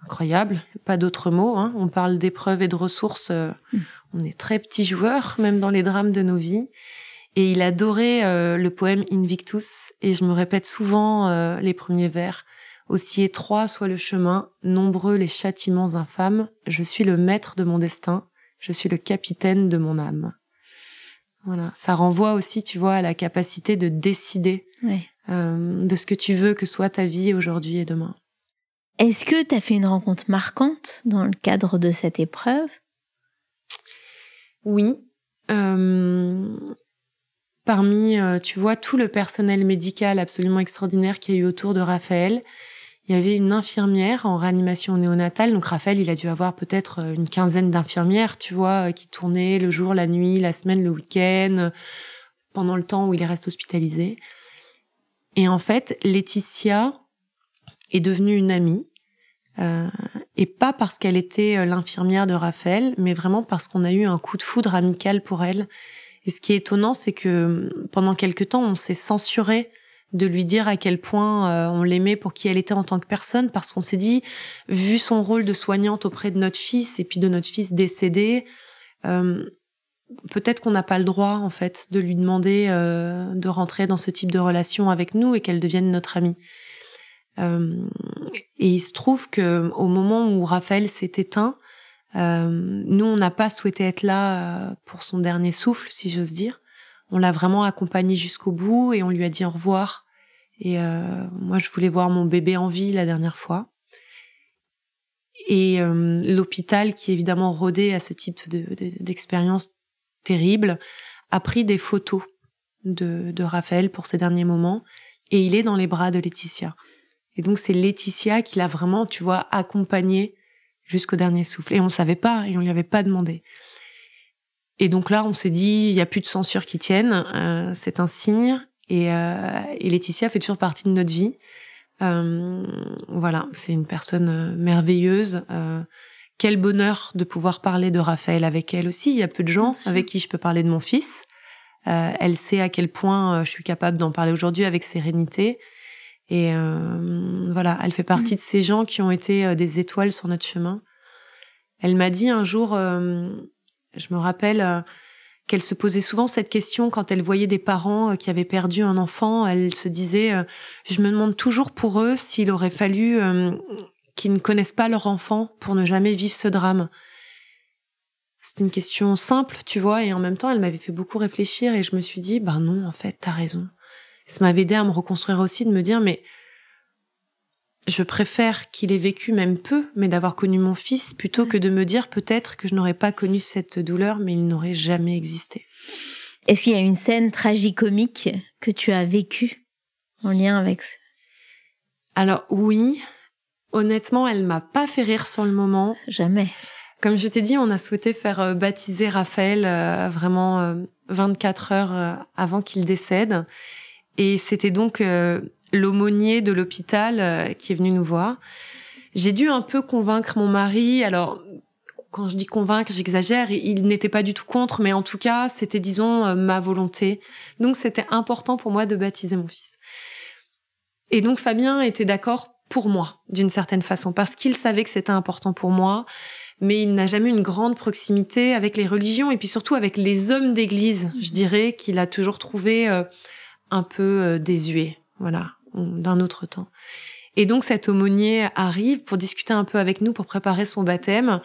incroyable, pas d'autres mots. Hein. On parle d'épreuves et de ressources. On est très petits joueurs, même dans les drames de nos vies. Et il adorait le poème Invictus. Et je me répète souvent les premiers vers. Aussi étroit soit le chemin, nombreux les châtiments infâmes. Je suis le maître de mon destin. Je suis le capitaine de mon âme. Voilà. Ça renvoie aussi, tu vois, à la capacité de décider de ce que tu veux que soit ta vie aujourd'hui et demain. Est-ce que tu as fait une rencontre marquante dans le cadre de cette épreuve ? Oui. Parmi, tu vois, tout le personnel médical absolument extraordinaire qu'il y a eu autour de Raphaël, il y avait une infirmière en réanimation néonatale. Donc Raphaël, il a dû avoir peut-être une quinzaine d'infirmières, tu vois, qui tournaient le jour, la nuit, la semaine, le week-end, pendant le temps où il reste hospitalisé. Et en fait, Laetitia... est devenue une amie, et pas parce qu'elle était l'infirmière de Raphaël, mais vraiment parce qu'on a eu un coup de foudre amical pour elle. Et ce qui est étonnant, c'est que pendant quelque temps, on s'est censuré de lui dire à quel point on l'aimait pour qui elle était en tant que personne, parce qu'on s'est dit, vu son rôle de soignante auprès de notre fils et puis de notre fils décédé, peut-être qu'on n'a pas le droit, en fait, de lui demander de rentrer dans ce type de relation avec nous et qu'elle devienne notre amie. Et il se trouve que au moment où Raphaël s'est éteint, nous on n'a pas souhaité être là pour son dernier souffle, si j'ose dire. On l'a vraiment accompagné jusqu'au bout et on lui a dit au revoir. Et moi je voulais voir mon bébé en vie la dernière fois. Et l'hôpital, qui est évidemment rodé à ce type d'expérience terrible, a pris des photos de Raphaël pour ses derniers moments. Et il est dans les bras de Laetitia. Et donc, c'est Laetitia qui l'a vraiment, tu vois, accompagnée jusqu'au dernier souffle. Et on ne savait pas, et on ne lui avait pas demandé. Et donc là, on s'est dit, il n'y a plus de censure qui tienne, c'est un signe. Et Laetitia fait toujours partie de notre vie. Voilà, c'est une personne merveilleuse. Quel bonheur de pouvoir parler de Raphaël avec elle aussi. Il y a peu de gens avec qui je peux parler de mon fils. Elle sait à quel point je suis capable d'en parler aujourd'hui avec sérénité. Et voilà, elle fait partie de ces gens qui ont été des étoiles sur notre chemin. Elle m'a dit un jour, je me rappelle qu'elle se posait souvent cette question quand elle voyait des parents qui avaient perdu un enfant. Elle se disait, je me demande toujours pour eux s'il aurait fallu qu'ils ne connaissent pas leur enfant pour ne jamais vivre ce drame. C'était une question simple, tu vois, et en même temps, elle m'avait fait beaucoup réfléchir et je me suis dit, ben non, en fait, t'as raison. Ça m'avait aidé à me reconstruire aussi, de me dire, mais je préfère qu'il ait vécu même peu, mais d'avoir connu mon fils, plutôt que de me dire peut-être que je n'aurais pas connu cette douleur, mais il n'aurait jamais existé. Est-ce qu'il y a une scène tragicomique que tu as vécue en lien avec ce... Alors oui, honnêtement, elle m'a pas fait rire sur le moment. Jamais. Comme je t'ai dit, on a souhaité faire baptiser Raphaël vraiment 24 heures avant qu'il décède. Et c'était donc l'aumônier de l'hôpital qui est venu nous voir. J'ai dû un peu convaincre mon mari. Alors, Quand je dis convaincre, j'exagère, il n'était pas du tout contre, mais en tout cas, c'était, disons, ma volonté. Donc, c'était important pour moi de baptiser mon fils. Et donc, Fabien était d'accord pour moi, d'une certaine façon, parce qu'il savait que c'était important pour moi, mais il n'a jamais eu une grande proximité avec les religions, et puis surtout avec les hommes d'église, je dirais, qu'il a toujours trouvé un peu désuet, voilà, d'un autre temps. Et donc, cet aumônier arrive pour discuter un peu avec nous, pour préparer son baptême.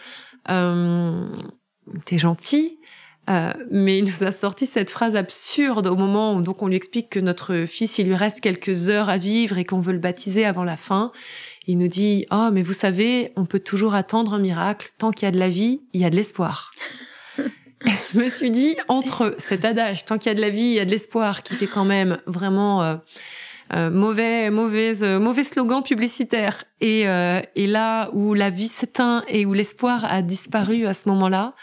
T'es gentil, mais il nous a sorti cette phrase absurde au moment où donc on lui explique que notre fils, il lui reste quelques heures à vivre et qu'on veut le baptiser avant la fin. Il nous dit « Oh, mais vous savez, on peut toujours attendre un miracle. Tant qu'il y a de la vie, il y a de l'espoir. » Je me suis dit, entre cet adage « Tant qu'il y a de la vie, il y a de l'espoir » qui fait quand même vraiment mauvais slogan publicitaire. Et là où la vie s'éteint et où l'espoir a disparu à ce moment-là,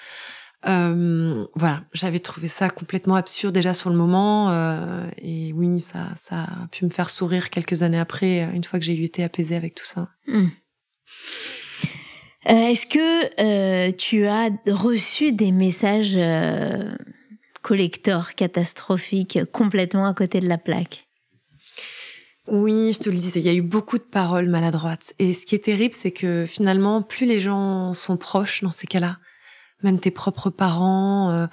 voilà, j'avais trouvé ça complètement absurde déjà sur le moment. Et oui, ça a pu me faire sourire quelques années après, une fois que j'ai eu été apaisée avec tout ça. Est-ce que tu as reçu des messages collecteurs, catastrophiques, complètement à côté de la plaque ? Oui, je te le disais, il y a eu beaucoup de paroles maladroites. Et ce qui est terrible, c'est que finalement, plus les gens sont proches dans ces cas-là, même tes propres parents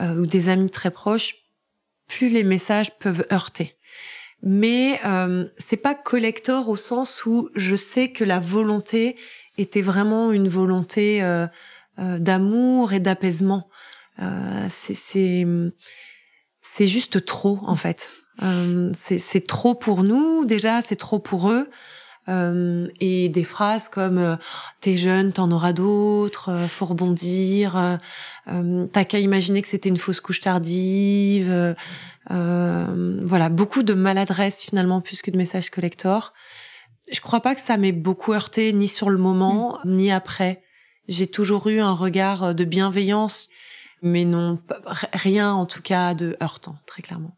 ou des amis très proches, plus les messages peuvent heurter. Mais c'est pas collector au sens où je sais que la volonté était vraiment une volonté d'amour et d'apaisement. C'est juste trop, en fait. C'est trop pour nous, déjà, c'est trop pour eux. Et des phrases comme « T'es jeune, t'en auras d'autres, faut rebondir, t'as qu'à imaginer que c'était une fausse couche tardive. » Voilà, beaucoup de maladresse finalement, plus que de messages collector. Je crois pas que ça m'ait beaucoup heurté, ni sur le moment, ni après. J'ai toujours eu un regard de bienveillance, mais non, rien en tout cas de heurtant, très clairement.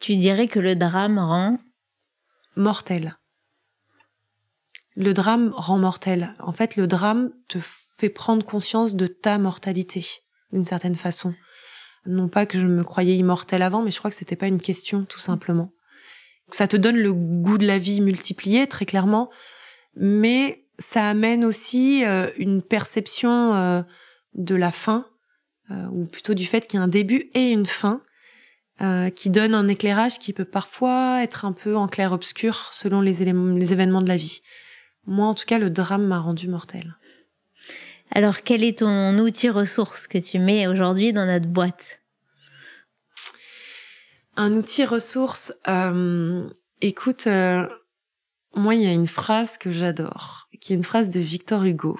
Tu dirais que le drame rend... mortel. Le drame rend mortel. En fait, le drame te fait prendre conscience de ta mortalité, d'une certaine façon. Non pas que je me croyais immortelle avant, mais je crois que c'était pas une question, tout simplement. Ça te donne le goût de la vie multiplié, très clairement, mais ça amène aussi une perception de la fin, ou plutôt du fait qu'il y a un début et une fin, qui donne un éclairage qui peut parfois être un peu en clair-obscur selon les événements de la vie. Moi, en tout cas, le drame m'a rendue mortelle. Alors, quel est ton outil ressource que tu mets aujourd'hui dans notre boîte ? Un outil ressource... écoute, moi, il y a une phrase que j'adore, qui est une phrase de Victor Hugo,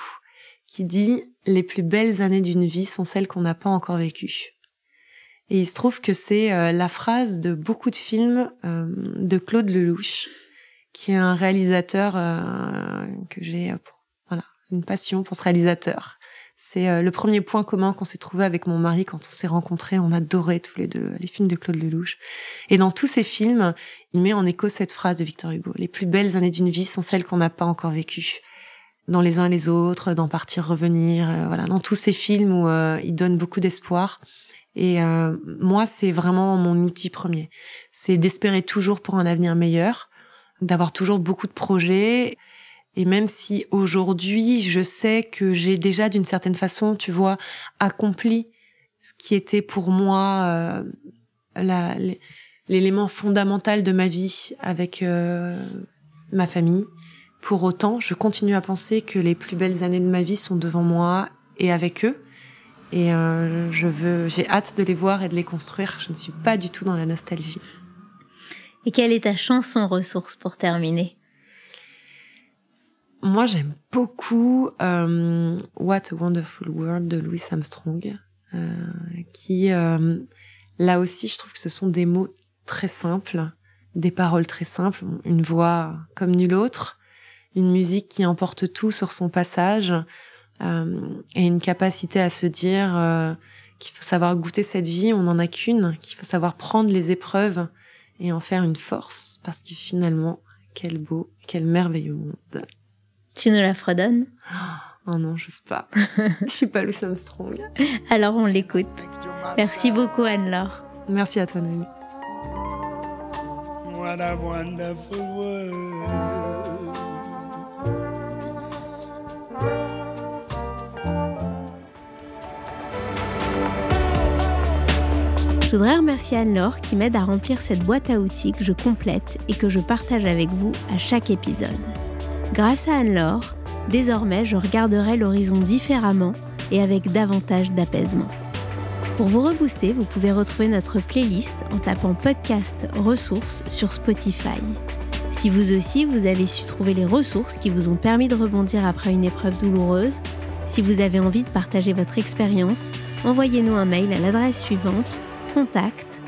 qui dit « Les plus belles années d'une vie sont celles qu'on n'a pas encore vécues ». Et il se trouve que c'est la phrase de beaucoup de films de Claude Lelouch, qui est un réalisateur que j'ai... voilà, une passion pour ce réalisateur. C'est le premier point commun qu'on s'est trouvé avec mon mari quand on s'est rencontrés. On adorait tous les deux les films de Claude Lelouch. Et dans tous ces films, il met en écho cette phrase de Victor Hugo. « Les plus belles années d'une vie sont celles qu'on n'a pas encore vécues. » Dans les uns et les autres, dans « Partir, revenir », voilà, dans tous ces films où il donne beaucoup d'espoir... Et moi, c'est vraiment mon outil premier. C'est d'espérer toujours pour un avenir meilleur, d'avoir toujours beaucoup de projets. Et même si aujourd'hui, je sais que j'ai déjà, d'une certaine façon, tu vois, accompli ce qui était pour moi l'élément fondamental de ma vie avec ma famille. Pour autant, je continue à penser que les plus belles années de ma vie sont devant moi et avec eux. Et j'ai hâte de les voir et de les construire. Je ne suis pas du tout dans la nostalgie. Et quelle est ta chanson ressource pour terminer ? Moi, j'aime beaucoup What a Wonderful World de Louis Armstrong, qui, là aussi, je trouve que ce sont des mots très simples, des paroles très simples, une voix comme nulle autre, une musique qui emporte tout sur son passage... et une capacité à se dire qu'il faut savoir goûter cette vie, on n'en a qu'une, qu'il faut savoir prendre les épreuves et en faire une force, parce que finalement, quel beau, quel merveilleux monde. Tu nous la fredonnes ? Oh non, j'ose pas. Je suis pas Louis Armstrong. Alors on l'écoute. Merci beaucoup Anne-Laure. Merci à toi Noémie. What a wonderful world. Je voudrais remercier Anne-Laure qui m'aide à remplir cette boîte à outils que je complète et que je partage avec vous à chaque épisode. Grâce à Anne-Laure, désormais, je regarderai l'horizon différemment et avec davantage d'apaisement. Pour vous rebooster, vous pouvez retrouver notre playlist en tapant « Podcast Ressources » sur Spotify. Si vous aussi, vous avez su trouver les ressources qui vous ont permis de rebondir après une épreuve douloureuse, si vous avez envie de partager votre expérience, envoyez-nous un mail à l'adresse suivante contact@ressources.life